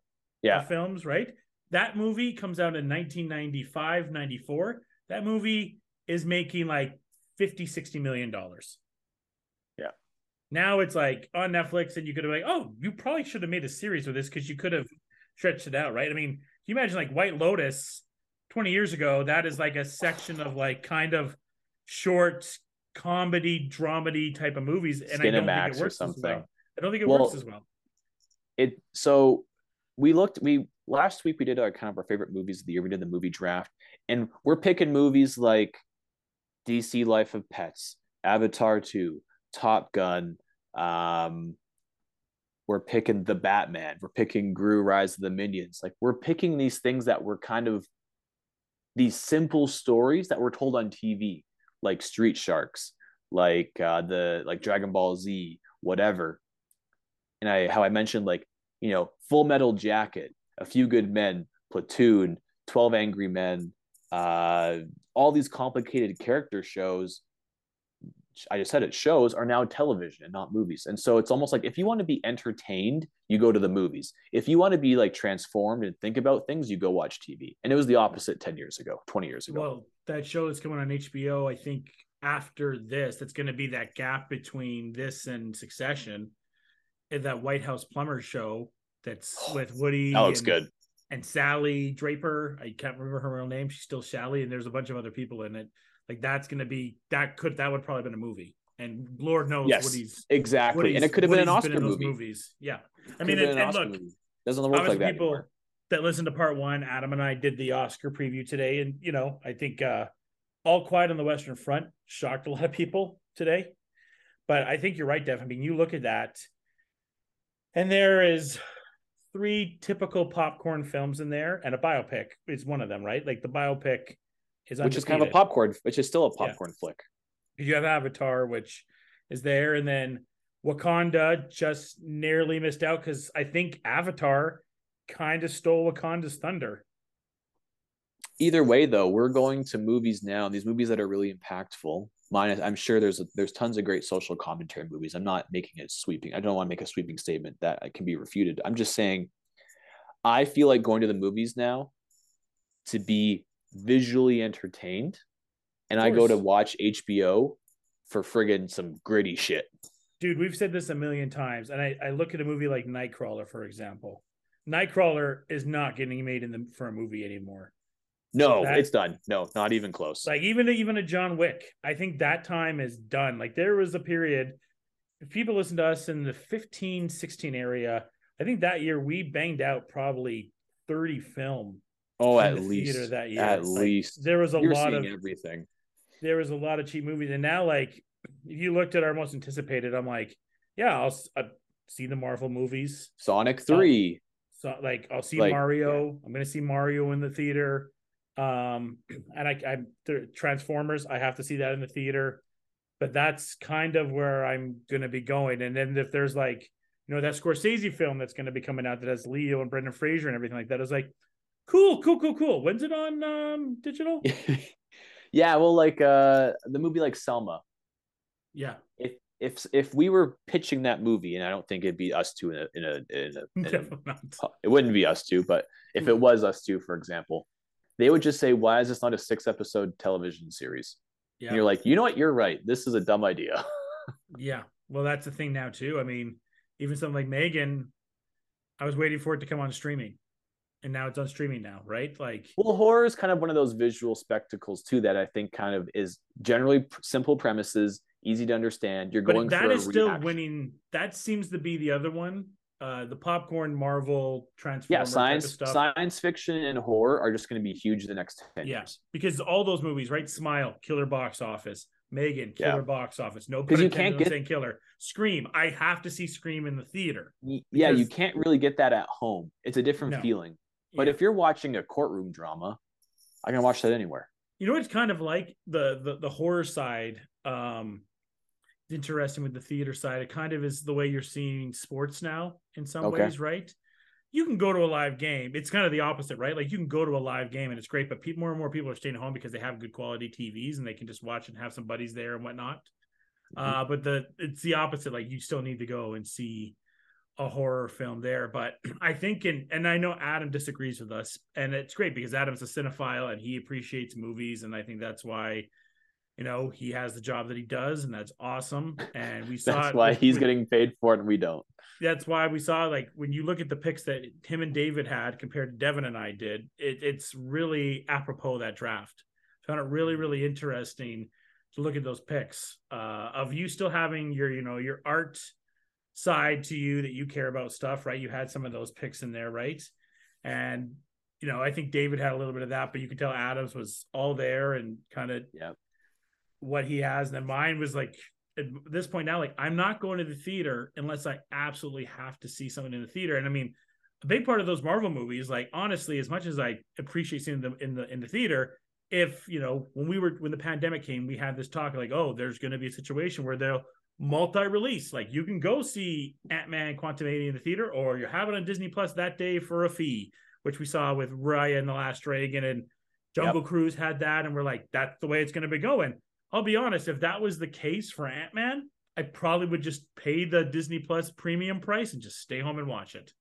of films, right? That movie comes out in 1995, 94. That movie is making like $50–60 million. Yeah. Now it's like on Netflix, and you could have like, oh, you probably should have made a series with this because you could have stretched it out, right? I mean, can you imagine like White Lotus 20 years ago? That is like a section of like kind of short comedy, dramedy type of movies. And Cinemax or something. I don't think it works as well. So last week we did our kind of our favorite movies of the year. We did the movie draft, and we're picking movies like DC Life of Pets, Avatar 2, Top Gun. We're picking The Batman. We're picking Gru, Rise of the Minions. Like, we're picking these things that were kind of these simple stories that were told on TV, like Street Sharks, like Dragon Ball Z, whatever. And I mentioned, like, you know, Full Metal Jacket, A Few Good Men, Platoon, 12 Angry Men, all these complicated character shows, I just said it, shows are now television and not movies. And so it's almost like if you want to be entertained, you go to the movies. If you want to be like transformed and think about things, you go watch TV. And it was the opposite 10 years ago, 20 years ago. Well, that show that's coming on HBO, I think after this, that's going to be that gap between this and Succession, and that White House Plumber show that's with Woody. Oh, it's good. And Sally Draper, I can't remember her real name. She's still Sally, and there's a bunch of other people in it. Like, that's going to be, that would probably have been a movie. And Lord knows Woody's. Exactly. And it could have been an Oscar movie. Movies. Yeah. I mean, and look, movie. Doesn't work like that people anymore. That listen to part one, Adam and I did the Oscar preview today. And, you know, I think All Quiet on the Western Front shocked a lot of people today. But I think you're right, Dev. I mean, you look at that, and there is 3 typical popcorn films in there, and a biopic is one of them, right? Like, the biopic is undefeated. Which is kind of a popcorn, which is still a popcorn flick. You have Avatar, which is there, and then Wakanda just nearly missed out because I think Avatar kind of stole Wakanda's thunder. Either way, though, we're going to movies now, and these movies that are really impactful. I'm sure there's tons of great social commentary movies. I'm not making it sweeping. I don't want to make a sweeping statement that can be refuted. I'm just saying, I feel like going to the movies now to be visually entertained, and I go to watch HBO for friggin' some gritty shit. Dude, we've said this a million times, and I look at a movie like Nightcrawler, for example. Nightcrawler is not getting made for a movie anymore. No, it's done. No, not even close. Like, even a John Wick, I think that time is done. Like, there was a period, if people listen to us in the 15, 16 area, I think that year we banged out probably 30 films. Oh, at least that year. At least there was a lot of everything. There was a lot of cheap movies, and now, like, if you looked at our most anticipated, I'm like, yeah, I'll see the Marvel movies, Sonic 3. So, like, I'll see Mario. Yeah. I'm gonna see Mario in the theater. And Transformers, I have to see that in the theater, but that's kind of where I'm going to be going. And then if there's, like, you know, that Scorsese film that's going to be coming out that has Leo and Brendan Fraser and everything like that, is like, cool. When's it on digital? Yeah. Well, like, the movie like Selma. Yeah. If we were pitching that movie, and I don't think it'd be us two it wouldn't be us two, but if it was us two, for example, they would just say, why is this not a 6-episode television series? Yeah. And you're like, you know what? You're right. This is a dumb idea. Yeah. Well, that's the thing now, too. I mean, even something like Megan, I was waiting for it to come on streaming. And now it's on streaming now, right? Like, well, horror is kind of one of those visual spectacles, too, that I think kind of is generally simple premises easy to understand. You're going through a reaction. But that is still winning. That seems to be the other one. The popcorn Marvel Transformer type of stuff. Science fiction and horror are just going to be huge the next 10 years. Because all those movies, right? Smile, killer box office. Megan, killer box office. No, because you can't get saying killer. Scream. I have to see Scream in the theater. Yeah, you can't really get that at home. It's a different feeling. But if you're watching a courtroom drama, I can watch that anywhere. You know, it's kind of like the horror side. It's interesting with the theater side. It kind of is the way you're seeing sports now in some ways, right? You can go to a live game. It's kind of the opposite, right? Like you can go to a live game and it's great, but more and more people are staying home because they have good quality TVs and they can just watch and have some buddies there and whatnot. But it's the opposite. Like you still need to go and see a horror film there. But I think, and I know Adam disagrees with us, and it's great because Adam's a cinephile and he appreciates movies. And I think that's why, you know, he has the job that he does, and that's awesome. And we saw that's why he's getting paid for it and we don't. That's why we saw, like, when you look at the picks that him and David had compared to Devin and I did, it's really apropos, that draft. I found it really, really interesting to look at those picks of you still having your, you know, your art side to you that you care about stuff, right? You had some of those picks in there, right? And, you know, I think David had a little bit of that, but you could tell Adams was all there and kind of what he has. And then mine was like, at this point now, like, I'm not going to the theater unless I absolutely have to see something in the theater. And I mean, a big part of those Marvel movies, like, honestly, as much as I appreciate seeing them in the theater, if, you know, when the pandemic came, we had this talk like, oh, there's going to be a situation where they'll multi-release. Like, you can go see Ant-Man Quantumania in the theater, or you have it on Disney Plus that day for a fee, which we saw with Raya and the Last Dragon, and Jungle Cruise had that. And we're like, that's the way it's going to be going. I'll be honest, if that was the case for Ant-Man, I probably would just pay the Disney Plus premium price and just stay home and watch it.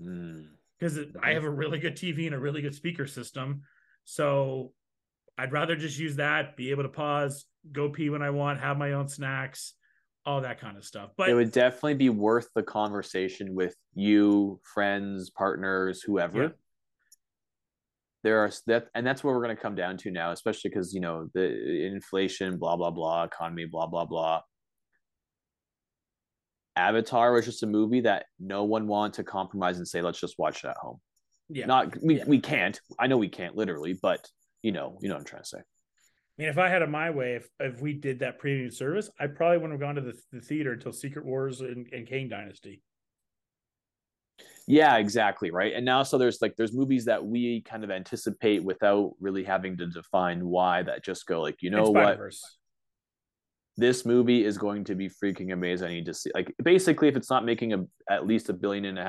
Because I have a really good TV and a really good speaker system. So I'd rather just use that, be able to pause, go pee when I want, have my own snacks, all that kind of stuff. But it would definitely be worth the conversation with you, friends, partners, whoever. Yeah. And that's where we're going to come down to now, especially because, you know, the inflation, blah, blah, blah, economy, blah, blah, blah. Avatar was just a movie that no one wanted to compromise and say, let's just watch it at home. Yeah. We can't. I know we can't literally, but you know what I'm trying to say. I mean, if I had it my way, if we did that premium service, I probably wouldn't have gone to the theater until Secret Wars and Kang Dynasty. Yeah, exactly, right. And now, so there's movies that we kind of anticipate without really having to define why, that just go like, you know what, this movie is going to be freaking amazing. I need to see, like, basically, if it's not making at least $1.5 billion, it's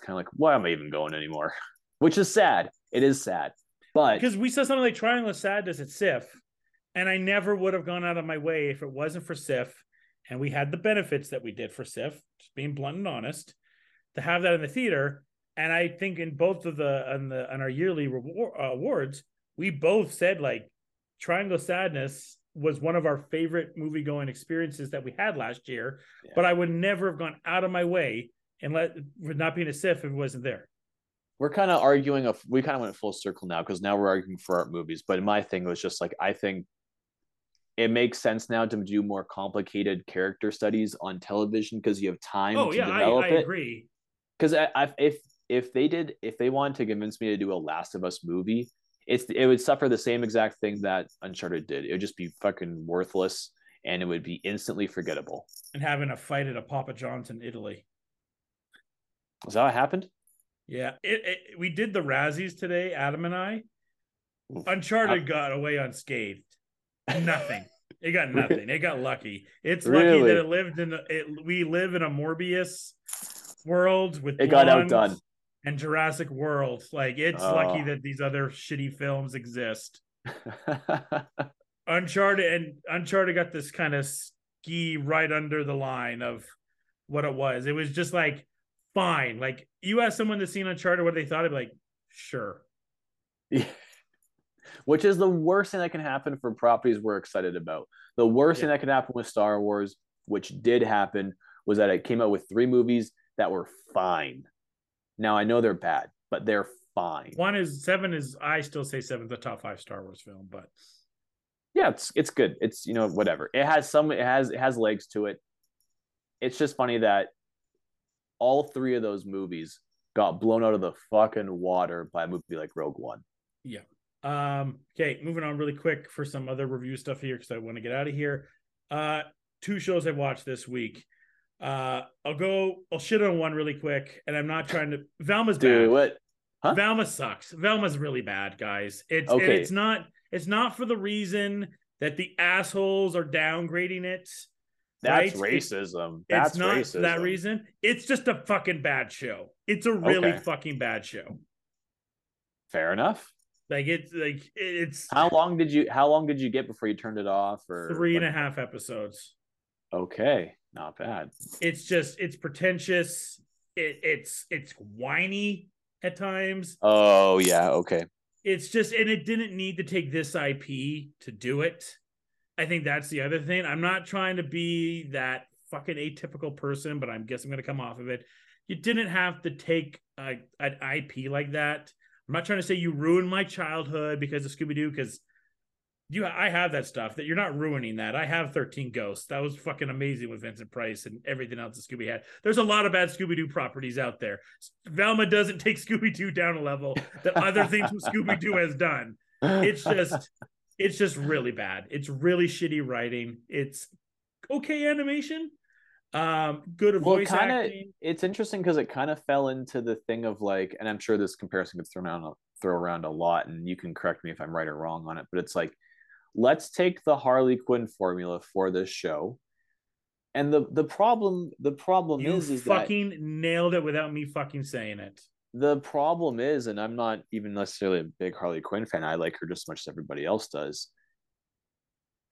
kind of like, why am I even going anymore? Which is sad. It is sad, but because we saw something like Triangle of Sadness at SIFF, and I never would have gone out of my way if it wasn't for SIFF, and we had the benefits that we did for SIFF. Just being blunt and honest. To have that in the theater, and I think in both of on our yearly awards, we both said like Triangle Sadness was one of our favorite movie going experiences that we had last year. Yeah. But I would never have gone out of my way and would not be in a SIFF if it wasn't there. We're kind of arguing. We kind of went full circle now because now we're arguing for art movies. But my thing was just like, I think it makes sense now to do more complicated character studies on television because you have time. Oh, to develop it. I agree. Because if they wanted to convince me to do a Last of Us movie, it would suffer the same exact thing that Uncharted did. It would just be fucking worthless, and it would be instantly forgettable. And having a fight at a Papa John's in Italy. Is that what happened? Yeah, we did the Razzies today, Adam and I. Oof. Uncharted got away unscathed. Nothing. It got nothing. It got lucky. It's lucky that it lived in we live in a Morbius world with it got outdone, and Jurassic World. Like, it's lucky that these other shitty films exist. Uncharted got this kind of ski right under the line of what it was. It was just like, fine. Like, you ask someone that's seen Uncharted what they thought, I'd be like, sure. Yeah. Which is the worst thing that can happen for properties we're excited about. The worst thing that could happen with Star Wars, which did happen, was that it came out with 3 movies that were fine. Now, I know they're bad, but they're fine. I still say 7's a top 5 Star Wars film, but Yeah, it's good. It's, you know, whatever. It has legs to it. It's just funny that all three of those movies got blown out of the fucking water by a movie like Rogue One. Yeah. Okay, moving on really quick for some other review stuff here because I want to get out of here. Two shows I watched this week. I'll shit on one really quick, and I'm not trying to. Velma's bad. Dude, what? Huh? Velma sucks. Velma's really bad, guys. It's not for the reason that the assholes are downgrading it. That's right? Racism. That's not racism. That reason. It's just a fucking bad show. It's a really fucking bad show. Fair enough. How long did you get before you turned it off? Or 3.5 episodes. Okay, not bad. It's just pretentious. It's whiny at times. Oh yeah, okay. It's just, and it didn't need to take this IP to do it. I think that's the other thing. I'm not trying to be that fucking atypical person, but I guess I'm going to come off of it. You didn't have to take an IP like that. I'm not trying to say you ruined my childhood because of Scooby-Doo, because I have that stuff that you're not ruining that. I have 13 Ghosts. That was fucking amazing with Vincent Price and everything else that Scooby had. There's a lot of bad Scooby-Doo properties out there. Velma doesn't take Scooby-Doo down a level that other things with Scooby-Doo has done. It's just really bad. It's really shitty writing. It's okay animation. Good voice acting. It's interesting because it kind of fell into the thing of like, and I'm sure this comparison gets thrown around a lot, and you can correct me if I'm right or wrong on it, but it's like, let's take the Harley Quinn formula for this show, and the problem is that nailed it without me fucking saying it. The problem is, and I'm not even necessarily a big Harley Quinn fan. I like her just as much as everybody else does.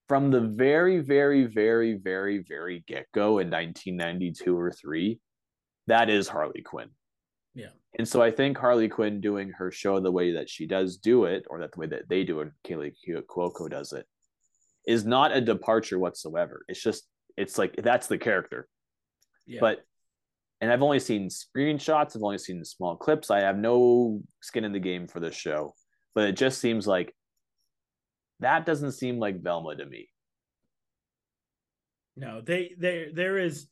From the very, very, very, very, very get-go in 1992 or 3, that is Harley Quinn. Yeah. And so I think Harley Quinn doing her show the way that she does do it, or that the way that they do it, Kaley Cuoco does it, is not a departure whatsoever. It's just, it's like, that's the character. Yeah. But, and I've only seen screenshots, I've only seen small clips. I have no skin in the game for this show. But it just seems like, that doesn't seem like Velma to me. No, there is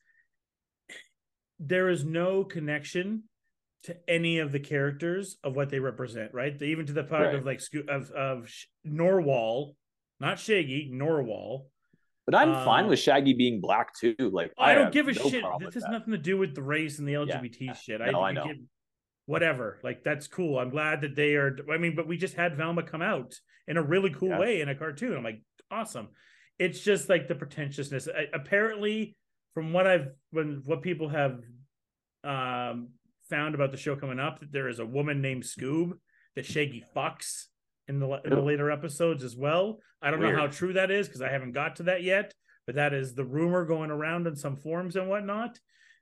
no connection to any of the characters of what they represent, right? Even to the part of like of Norwal, not Shaggy, Norwal. But I'm fine with Shaggy being black too. Like I don't give a shit. This has nothing to do with the race and the LGBT shit. No, I know. Whatever, like that's cool. I'm glad that they are. I mean, but we just had Velma come out in a really cool way in a cartoon. I'm like, awesome. It's just like the pretentiousness. Apparently, from what people have found about the show coming up, that there is a woman named Scoob that Shaggy fucks in the later episodes as well. I don't know how true that is because I haven't got to that yet. But that is the rumor going around in some forums and whatnot.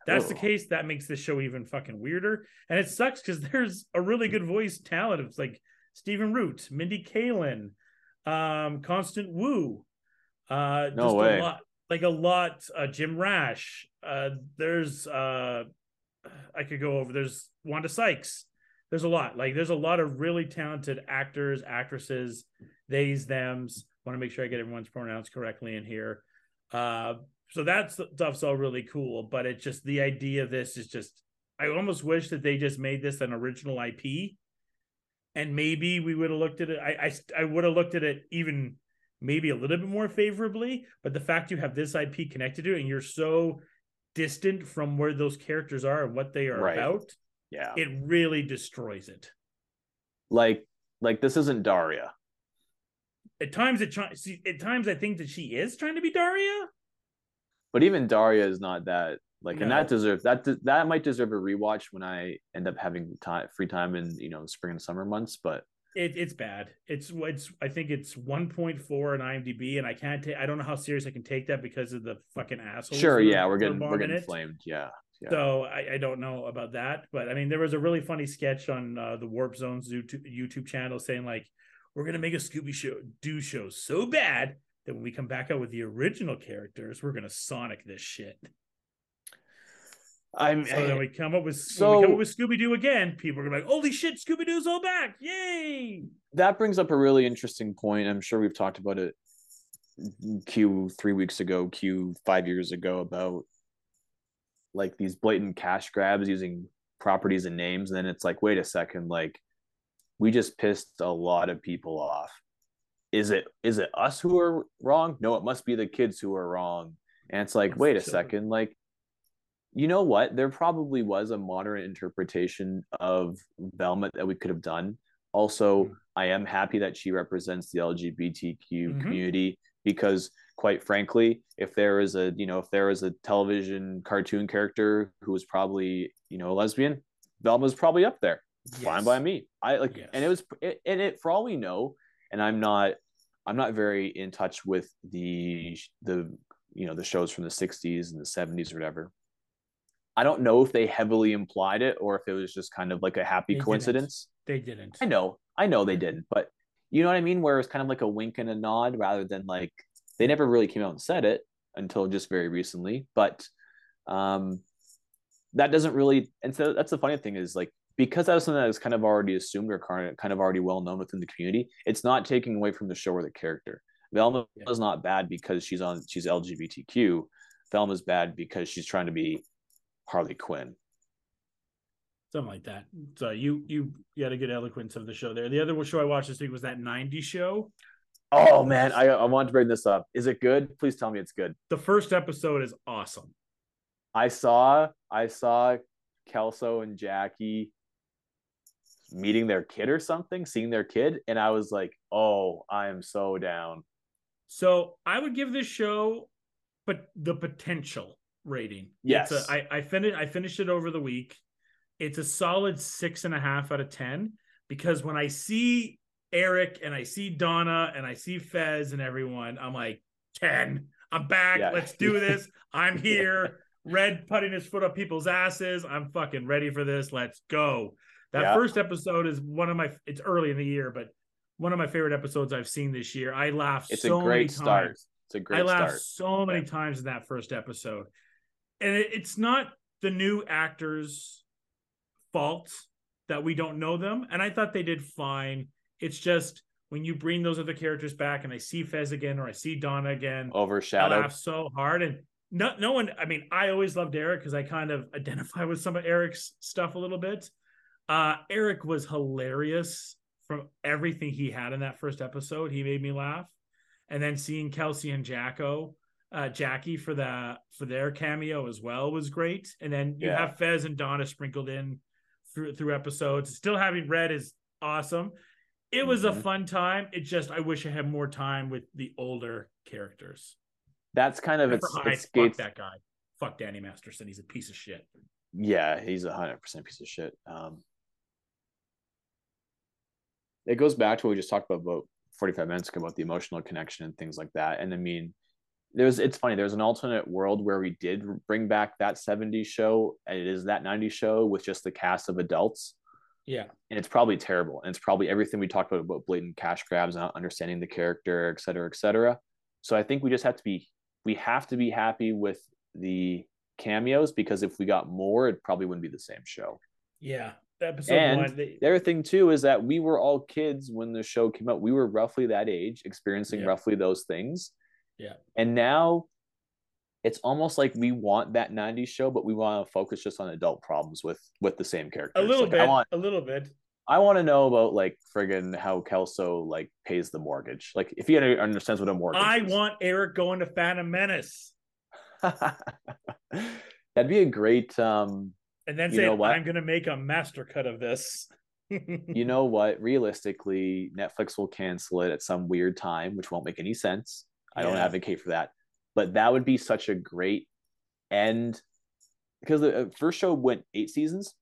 That's the case. That makes this show even fucking weirder, and it sucks because there's a really good voice talent. It's like Stephen Root, Mindy Kaling, Constant Wu, Jim Rash. I could go over. There's Wanda Sykes. There's a lot. Like there's a lot of really talented actors, actresses, theys, thems. Want to make sure I get everyone's pronouns correctly in here. So that stuff's all really cool, but it's just the idea of this is just, I almost wish that they just made this an original IP, and maybe we would have looked at it. I would have looked at it even maybe a little bit more favorably, but the fact you have this IP connected to it and you're so distant from where those characters are and what they are about, it really destroys it. Like this isn't Daria. At times I think that she is trying to be Daria. But even Daria is not that and that might deserve a rewatch when I end up having free time in spring and summer months. But it's bad. It's I think it's 1.4 on IMDb, and I don't know how serious I can take that because of the fucking assholes. Sure, we're getting flamed. Yeah. So I don't know about that, but I mean there was a really funny sketch on the Warp Zone's YouTube channel saying like we're gonna make a Scooby-Doo show so bad that when we come back out with the original characters, we're gonna Sonic this shit. When we come up with Scooby-Doo again, people are gonna be like, "Holy shit, Scooby-Doo's all back! Yay!" That brings up a really interesting point. I'm sure we've talked about it Q 3 weeks ago, Q 5 years ago, about like these blatant cash grabs using properties and names. And then it's like, wait a second, like we just pissed a lot of people off. Is it us who are wrong? No, it must be the kids who are wrong. And it's like, wait a second, like, you know what? There probably was a modern interpretation of Velma that we could have done. Also, I am happy that she represents the LGBTQ community, because quite frankly, if there is a television cartoon character who was probably, a lesbian, Velma's probably up there. Yes. Fine by me. And it was, for all we know, and I'm not very in touch with the shows from the 60s and the 70s or whatever. I don't know if they heavily implied it or if it was just kind of like a happy coincidence. They didn't. I know they didn't, but you know what I mean? Where it was kind of like a wink and a nod rather than like, they never really came out and said it until just very recently. But that doesn't really, and so that's the funny thing is like, because that was something that was kind of already assumed or kind of already well known within the community, it's not taking away from the show or the character. Velma is not bad because she's LGBTQ. Velma's bad because she's trying to be Harley Quinn. Something like that. So you had a good eloquence of the show there. The other show I watched this week was That '90s Show. Oh man, I wanted to bring this up. Is it good? Please tell me it's good. The first episode is awesome. I saw Kelso and Jackie meeting their kid or something, seeing their kid, and I was like, oh, I am so down. So I would give this show but the potential rating. Yes. I finished it over the week. It's a solid 6.5 out of 10, because when I see Eric and I see Donna and I see Fez and everyone, I'm like, 10. I'm back. Yeah. Let's do this. I'm here. Red putting his foot up people's asses. I'm fucking ready for this. Let's go. That first episode is it's early in the year, but one of my favorite episodes I've seen this year. I laughed so many times. It's a great start. I laughed so many times in that first episode. And it's not the new actors' fault that we don't know them. And I thought they did fine. It's just when you bring those other characters back and I see Fez again or I see Donna again, overshadowed. I laugh so hard. And no one, I mean, I always loved Eric because I kind of identify with some of Eric's stuff a little bit. Eric was hilarious from everything he had in that first episode. He made me laugh. And then seeing Kelsey and Jackie for their cameo as well was great. And then you have Fez and Donna sprinkled in through episodes. Still having Red is awesome. It was a fun time. It just, I wish I had more time with the older characters. That's kind of fuck that guy. Fuck Danny Masterson. He's a piece of shit. Yeah, he's 100% piece of shit. It goes back to what we just talked about 45 minutes ago about the emotional connection and things like that. And I mean, it's funny. There's an alternate world where we did bring back That '70s Show, and it is That '90s Show with just the cast of adults. Yeah, and it's probably terrible, and it's probably everything we talked about blatant cash grabs, not understanding the character, et cetera, et cetera. So I think we just have to be happy with the cameos, because if we got more, it probably wouldn't be the same show. Yeah. Episode 1. The other thing too is that we were all kids when the show came out. We were roughly that age, experiencing roughly those things. Yeah. And now it's almost like we want That '90s Show, but we want to focus just on adult problems with the same characters. A little bit. I want to know about like friggin' how Kelso like pays the mortgage. Like if he understands what a mortgage is. I want Eric going to Phantom Menace. That'd be a great and then say, I'm gonna make a master cut of this. You know what, realistically, Netflix will cancel it at some weird time, which won't make any sense. I don't advocate for that, but that would be such a great end, because the first show went 8 seasons.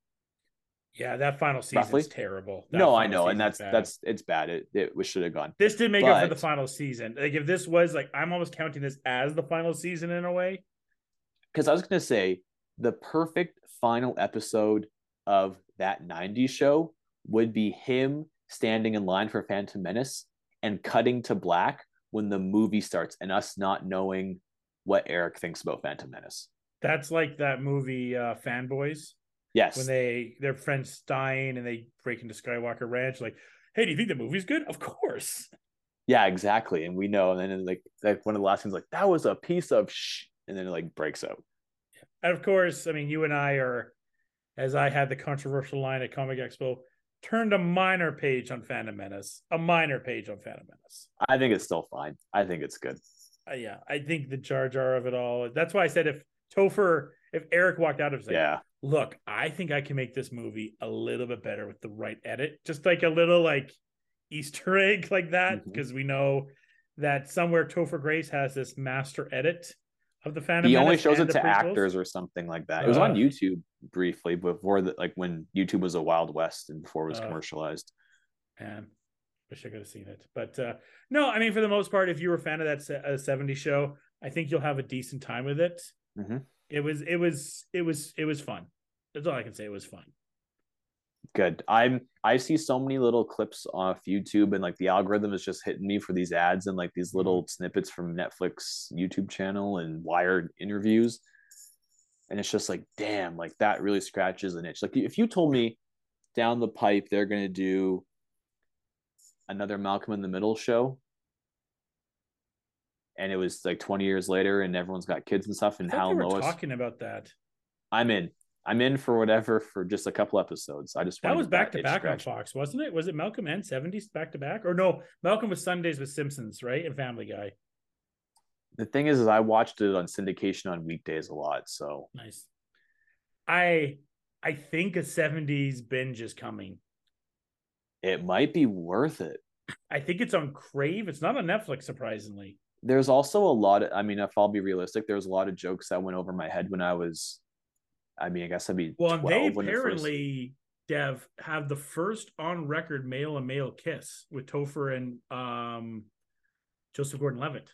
Yeah, that final season is terrible. No, I know, and that's it's bad. It should have gone. This did make up for the final season. Like if this was like, I'm almost counting this as the final season in a way. Because I was gonna say the perfect final episode of That '90s Show would be him standing in line for Phantom Menace and cutting to black when the movie starts, and us not knowing what Eric thinks about Phantom Menace. That's like that movie Fanboys. Yes. When their friend's dying and they break into Skywalker Ranch, like, hey, do you think the movie's good? Of course. Yeah, exactly. And we know. And then like one of the last things, like, that was a piece of shh, and then it like breaks up. And of course, I mean, you and I are, as I had the controversial line at Comic Expo, turned a minor page on Phantom Menace. A minor page on Phantom Menace. I think it's still fine. I think it's good. Yeah, I think the Jar Jar of it all. That's why I said if Eric walked out of saying, yeah, look, I think I can make this movie a little bit better with the right edit. Just like a little like Easter egg like that, because we know that somewhere Topher Grace has this master edit of the Phantom Menace. He only shows it to actors or something like that. It was on YouTube briefly before that, like when YouTube was a Wild West and before it was commercialized. Man, wish I could have seen it. But no, I mean, for the most part, if you were a fan of That '70s Show, I think you'll have a decent time with it. Mm-hmm. It was fun. That's all I can say. It was fun. Good. I see so many little clips off YouTube, and like the algorithm is just hitting me for these ads and like these little snippets from Netflix YouTube channel and Wired interviews, and it's just like, damn, like that really scratches an itch. Like if you told me down the pipe they're gonna do another Malcolm in the Middle show, and it was like 20 years later and everyone's got kids and stuff, and how low talking about that, I'm in for whatever, for just a couple episodes. I just that was back to back on Fox, wasn't it? Was it Malcolm and '70s back to back? Or no, Malcolm was Sundays with Simpsons, right? And Family Guy. The thing is I watched it on syndication on weekdays a lot. So nice. I think a '70s binge is coming. It might be worth it. I think it's on Crave. It's not on Netflix, surprisingly. There's also a lot of, I mean, if I'll be realistic, there's a lot of jokes that went over my head when I was. I mean, I guess I'd be well. They apparently, Dev, have the first on record male and male kiss with Topher and Joseph Gordon-Levitt.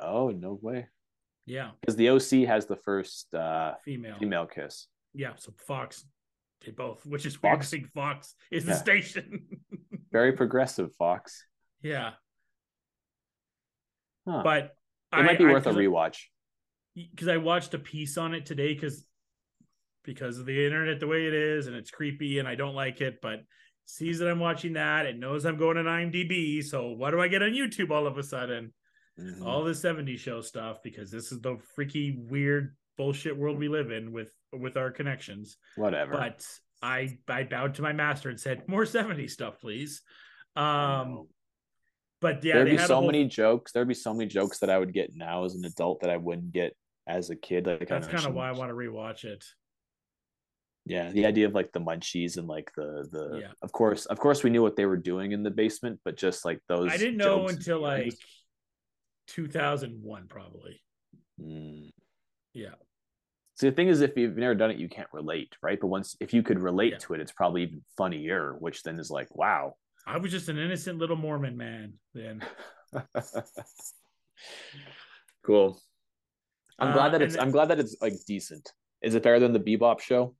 Oh, no way! Yeah, because the OC has the first female kiss. Yeah, so Fox did both, which is Fox. Weird. Fox is the station. Very progressive, Fox. Yeah, but it might be worth a rewatch. Because I watched a piece on it today because of the internet the way it is, and it's creepy and I don't like it, but sees that I'm watching that, it knows I'm going on IMDb, so what do I get on YouTube all of a sudden? Mm-hmm. All the '70s show stuff, because this is the freaky weird bullshit world we live in with our connections. Whatever. But I bowed to my master and said, more '70s stuff, please. But yeah, there'd be so many jokes that I would get now as an adult that I wouldn't get as a kid. Like, that's kind of why I want to rewatch it. Yeah, the idea of like the munchies and like the yeah. Of course we knew what they were doing in the basement, but just like those I didn't know until like 2001 probably. Mm. Yeah. So the thing is, if you've never done it, you can't relate, right? But if you could relate to it, it's probably even funnier, which then is like, wow. I was just an innocent little Mormon man then. Cool. I'm glad that it's like decent. Is it better than the Bebop show?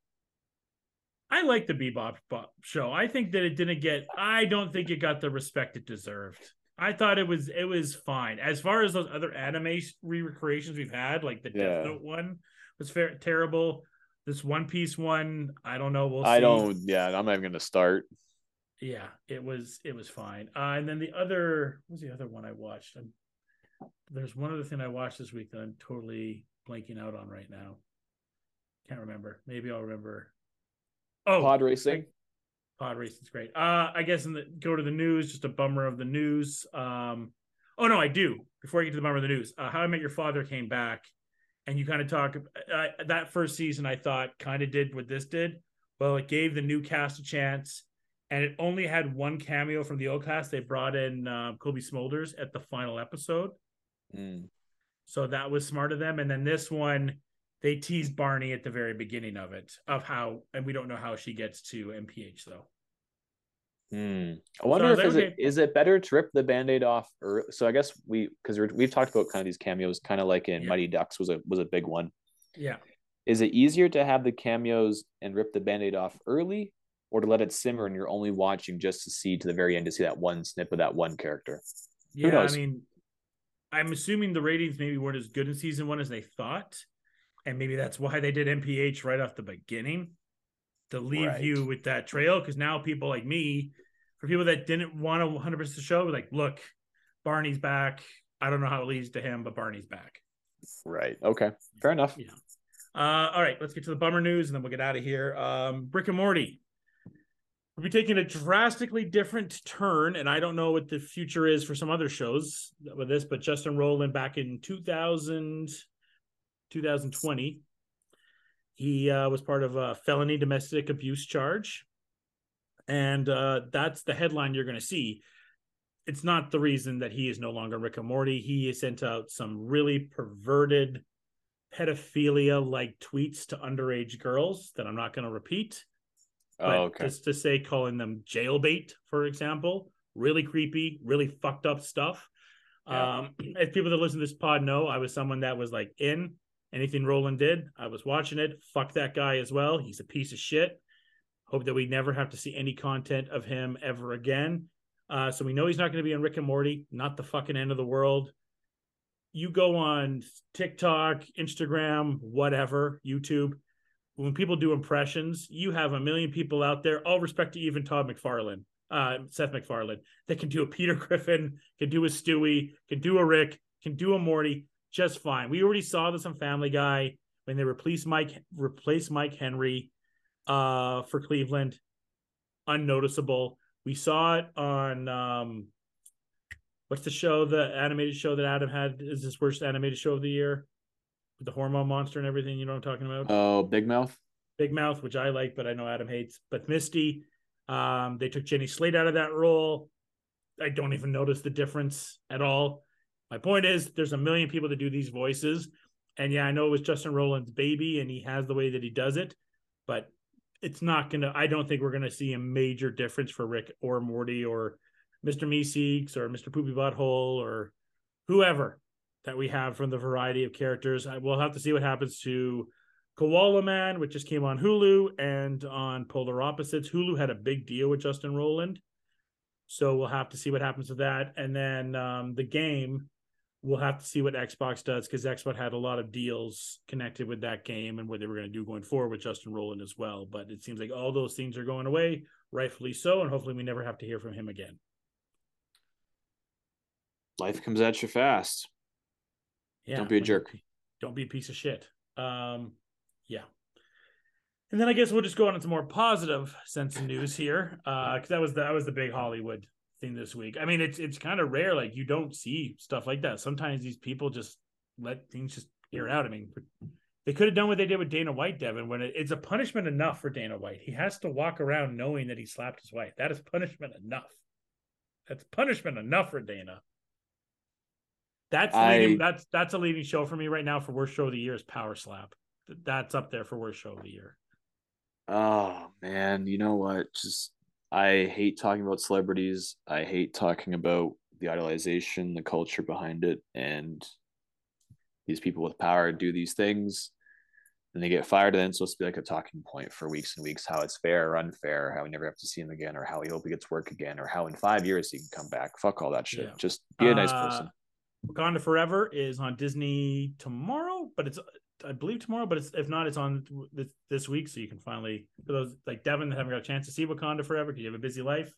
I like the Bebop show. I think that it didn't get. I don't think it got the respect it deserved. I thought it was fine. As far as those other anime recreations we've had, like the Death Note one was terrible. This One Piece one, I don't know. We'll see. I'm not even gonna start. Yeah, it was fine. And then what was the other one I watched? There's one other thing I watched this week that I'm totally blanking out on right now. Can't remember. Maybe I'll remember. Oh, pod racing. Pod racing's great. I guess go to the news. Just a bummer of the news. Oh no, I do. Before I get to the bummer of the news, How I Met Your Father came back, and you kind of talk that first season. I thought kind of did what this did. Well, it gave the new cast a chance. And it only had one cameo from the old cast. They brought in Kobe Smulders at the final episode. Mm. So that was smart of them. And then this one, they teased Barney at the very beginning of it, and we don't know how she gets to MPH, though. Mm. I wonder is it better to rip the Band-Aid off? Or, so I guess we've talked about kind of these cameos, kind of like in Mighty Ducks was a big one. Yeah. Is it easier to have the cameos and rip the Band-Aid off early? Or to let it simmer and you're only watching just to see to the very end to see that one snip of that one character. Yeah, who knows? I mean, I'm assuming the ratings maybe weren't as good in season one as they thought. And maybe that's why they did MPH right off the beginning, to leave you with that trail. Because now people like me for people that didn't want to 100% the show, like, look, Barney's back. I don't know how it leads to him, but Barney's back. Right. Okay. Fair enough. Yeah. All right. Let's get to the bummer news, and then we'll get out of here. Rick and Morty. We'll be taking a drastically different turn, and I don't know what the future is for some other shows with this, but Justin Roiland back in 2020, he was part of a felony domestic abuse charge, and that's the headline you're going to see. It's not the reason that he is no longer Rick and Morty. He sent out some really perverted pedophilia-like tweets to underage girls that I'm not going to repeat. But just to say, calling them jailbait, for example, really creepy, really fucked up stuff. Yeah. As people that listen to this pod know, I was someone that was like in anything Roland did. I was watching it. Fuck that guy as well. He's a piece of shit. Hope that we never have to see any content of him ever again. So we know he's not going to be on Rick and Morty. Not the fucking end of the world. You go on TikTok, Instagram, whatever, YouTube. When people do impressions, you have a million people out there, all respect to even Todd McFarlane, Seth McFarlane, that can do a Peter Griffin, can do a Stewie, can do a Rick, can do a Morty just fine. We already saw this on Family Guy when they replaced Mike Henry for Cleveland. Unnoticeable. We saw it on what's the show, the animated show that Adam had is his worst animated show of the year? The hormone monster and everything, you know what I'm talking about? Oh, Big Mouth. Big Mouth, which I like, but I know Adam hates. But Misty, they took Jenny Slate out of that role. I don't even notice the difference at all. My point is, there's a million people that do these voices. And yeah, I know it was Justin Roiland's baby, and he has the way that he does it. But it's not going to, I don't think we're going to see a major difference for Rick or Morty or Mr. Meeseeks or Mr. Poopy Butthole or whoever that we have from the variety of characters. We'll have to see what happens to Koala Man, which just came on Hulu, and on Polar Opposites. Hulu had a big deal with Justin Roiland, so we'll have to see what happens to that. And then the game, we'll have to see what Xbox does, because Xbox had a lot of deals connected with that game and what they were going to do going forward with Justin Roiland as well. But it seems like all those things are going away, rightfully so, and hopefully we never have to hear from him again. Life comes at you fast. Yeah, don't be a jerk. Don't be a piece of shit. Yeah. And then I guess we'll just go on to some more positive sense of news here, because that was the big Hollywood thing this week. I mean, it's kind of rare. Like, you don't see stuff like that. Sometimes these people just let things just air out. I mean, they could have done what they did with Dana White, Devin, when it's a punishment enough for Dana White. He has to walk around knowing that he slapped his wife. That is punishment enough. That's punishment enough for Dana. That's a leading show for me right now for worst show of the year is Power Slap. That's up there for worst show of the year. Oh man, you know what? I hate talking about celebrities. I hate talking about the idolization, the culture behind it, and these people with power do these things, and they get fired, and then it's supposed to be like a talking point for weeks and weeks, how it's fair or unfair, how we never have to see him again, or how we hope he gets work again, or how in 5 years he can come back. Fuck all that shit. Yeah. Just be a nice person. Wakanda Forever is on Disney tomorrow, but it's, I believe tomorrow, but it's, if not, it's on this week. So you can finally, for those like Devin that haven't got a chance to see Wakanda Forever because you have a busy life,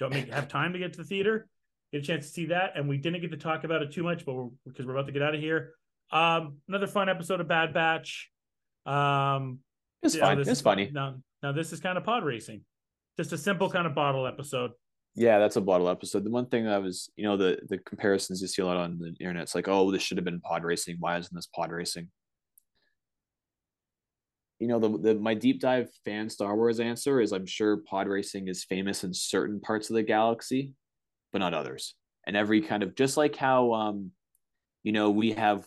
have time to get to the theater, get a chance to see that. And we didn't get to talk about it too much, but because we're about to get out of here. Another fun episode of Bad Batch. It's funny. Now this is kind of pod racing, just a simple kind of bottle episode. Yeah, that's a bottle episode. The one thing that was, you know, the comparisons you see a lot on the internet, it's like, oh, this should have been pod racing. Why isn't this pod racing? You know, my deep dive fan Star Wars answer is, I'm sure pod racing is famous in certain parts of the galaxy, but not others. And every kind of, just like how, you know, we have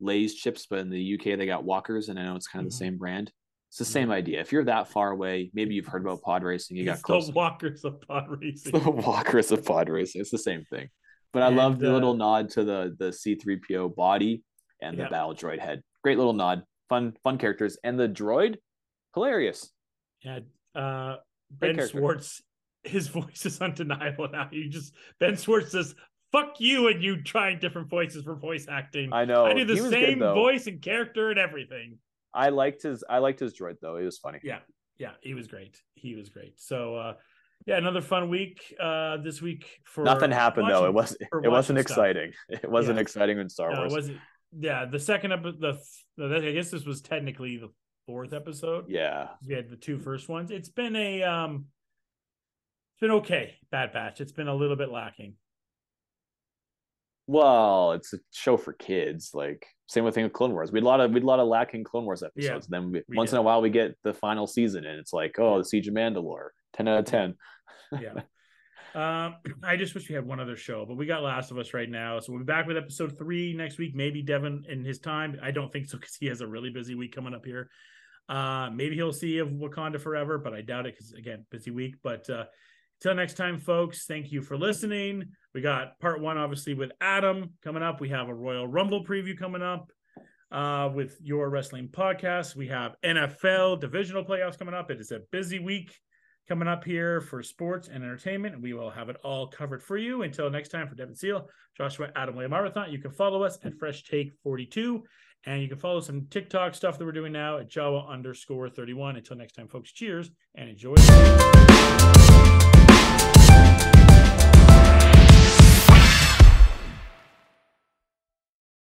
Lay's chips, but in the UK they got Walkers, and I know it's kind of the same brand. It's the same idea. If you're that far away, maybe you've heard about pod racing. You got close. The Walkers of pod racing. The Walkers of pod racing. It's the same thing. But I love the little nod to the C-3PO body and the battle droid head. Great little nod. Fun characters. And the droid, hilarious. Yeah. Ben Schwartz, his voice is undeniable now. Ben Schwartz says, fuck you, and you trying different voices for voice acting. I know. I do the same voice and character and everything. I liked his droid though. It was funny. Yeah. He was great. So Yeah, another fun week this week. For nothing happened though. It wasn't exciting. It wasn't exciting in Star Wars. It wasn't. Yeah, the second episode. I guess this was technically the fourth episode. Yeah, we had the two first ones. It's been a it's been okay, Bad Batch. It's been a little bit lacking. Well, it's a show for kids. Like same with thing with Clone Wars. We had a lot of lacking Clone Wars episodes. Yeah, then once in a while we get the final season, and it's like, oh, the Siege of Mandalore. 10 out of 10. Yeah. I just wish we had one other show, but we got Last of Us right now, so we'll be back with episode 3 next week. Maybe Devin in his time. I don't think so because he has a really busy week coming up here. Maybe he'll see of Wakanda Forever, but I doubt it because again, busy week. But till next time, folks, thank you for listening. We got part 1 obviously with Adam coming up. We have a Royal Rumble preview coming up with your wrestling podcast. We have NFL divisional playoffs coming up. It is a busy week coming up here for sports and entertainment. We will have it all covered for you. Until next time, for Devin Seal, Joshua Adam William Marathon, you can follow us at Fresh Take 42. And you can follow some TikTok stuff that we're doing now at Jawa_31. Until next time, folks, cheers and enjoy.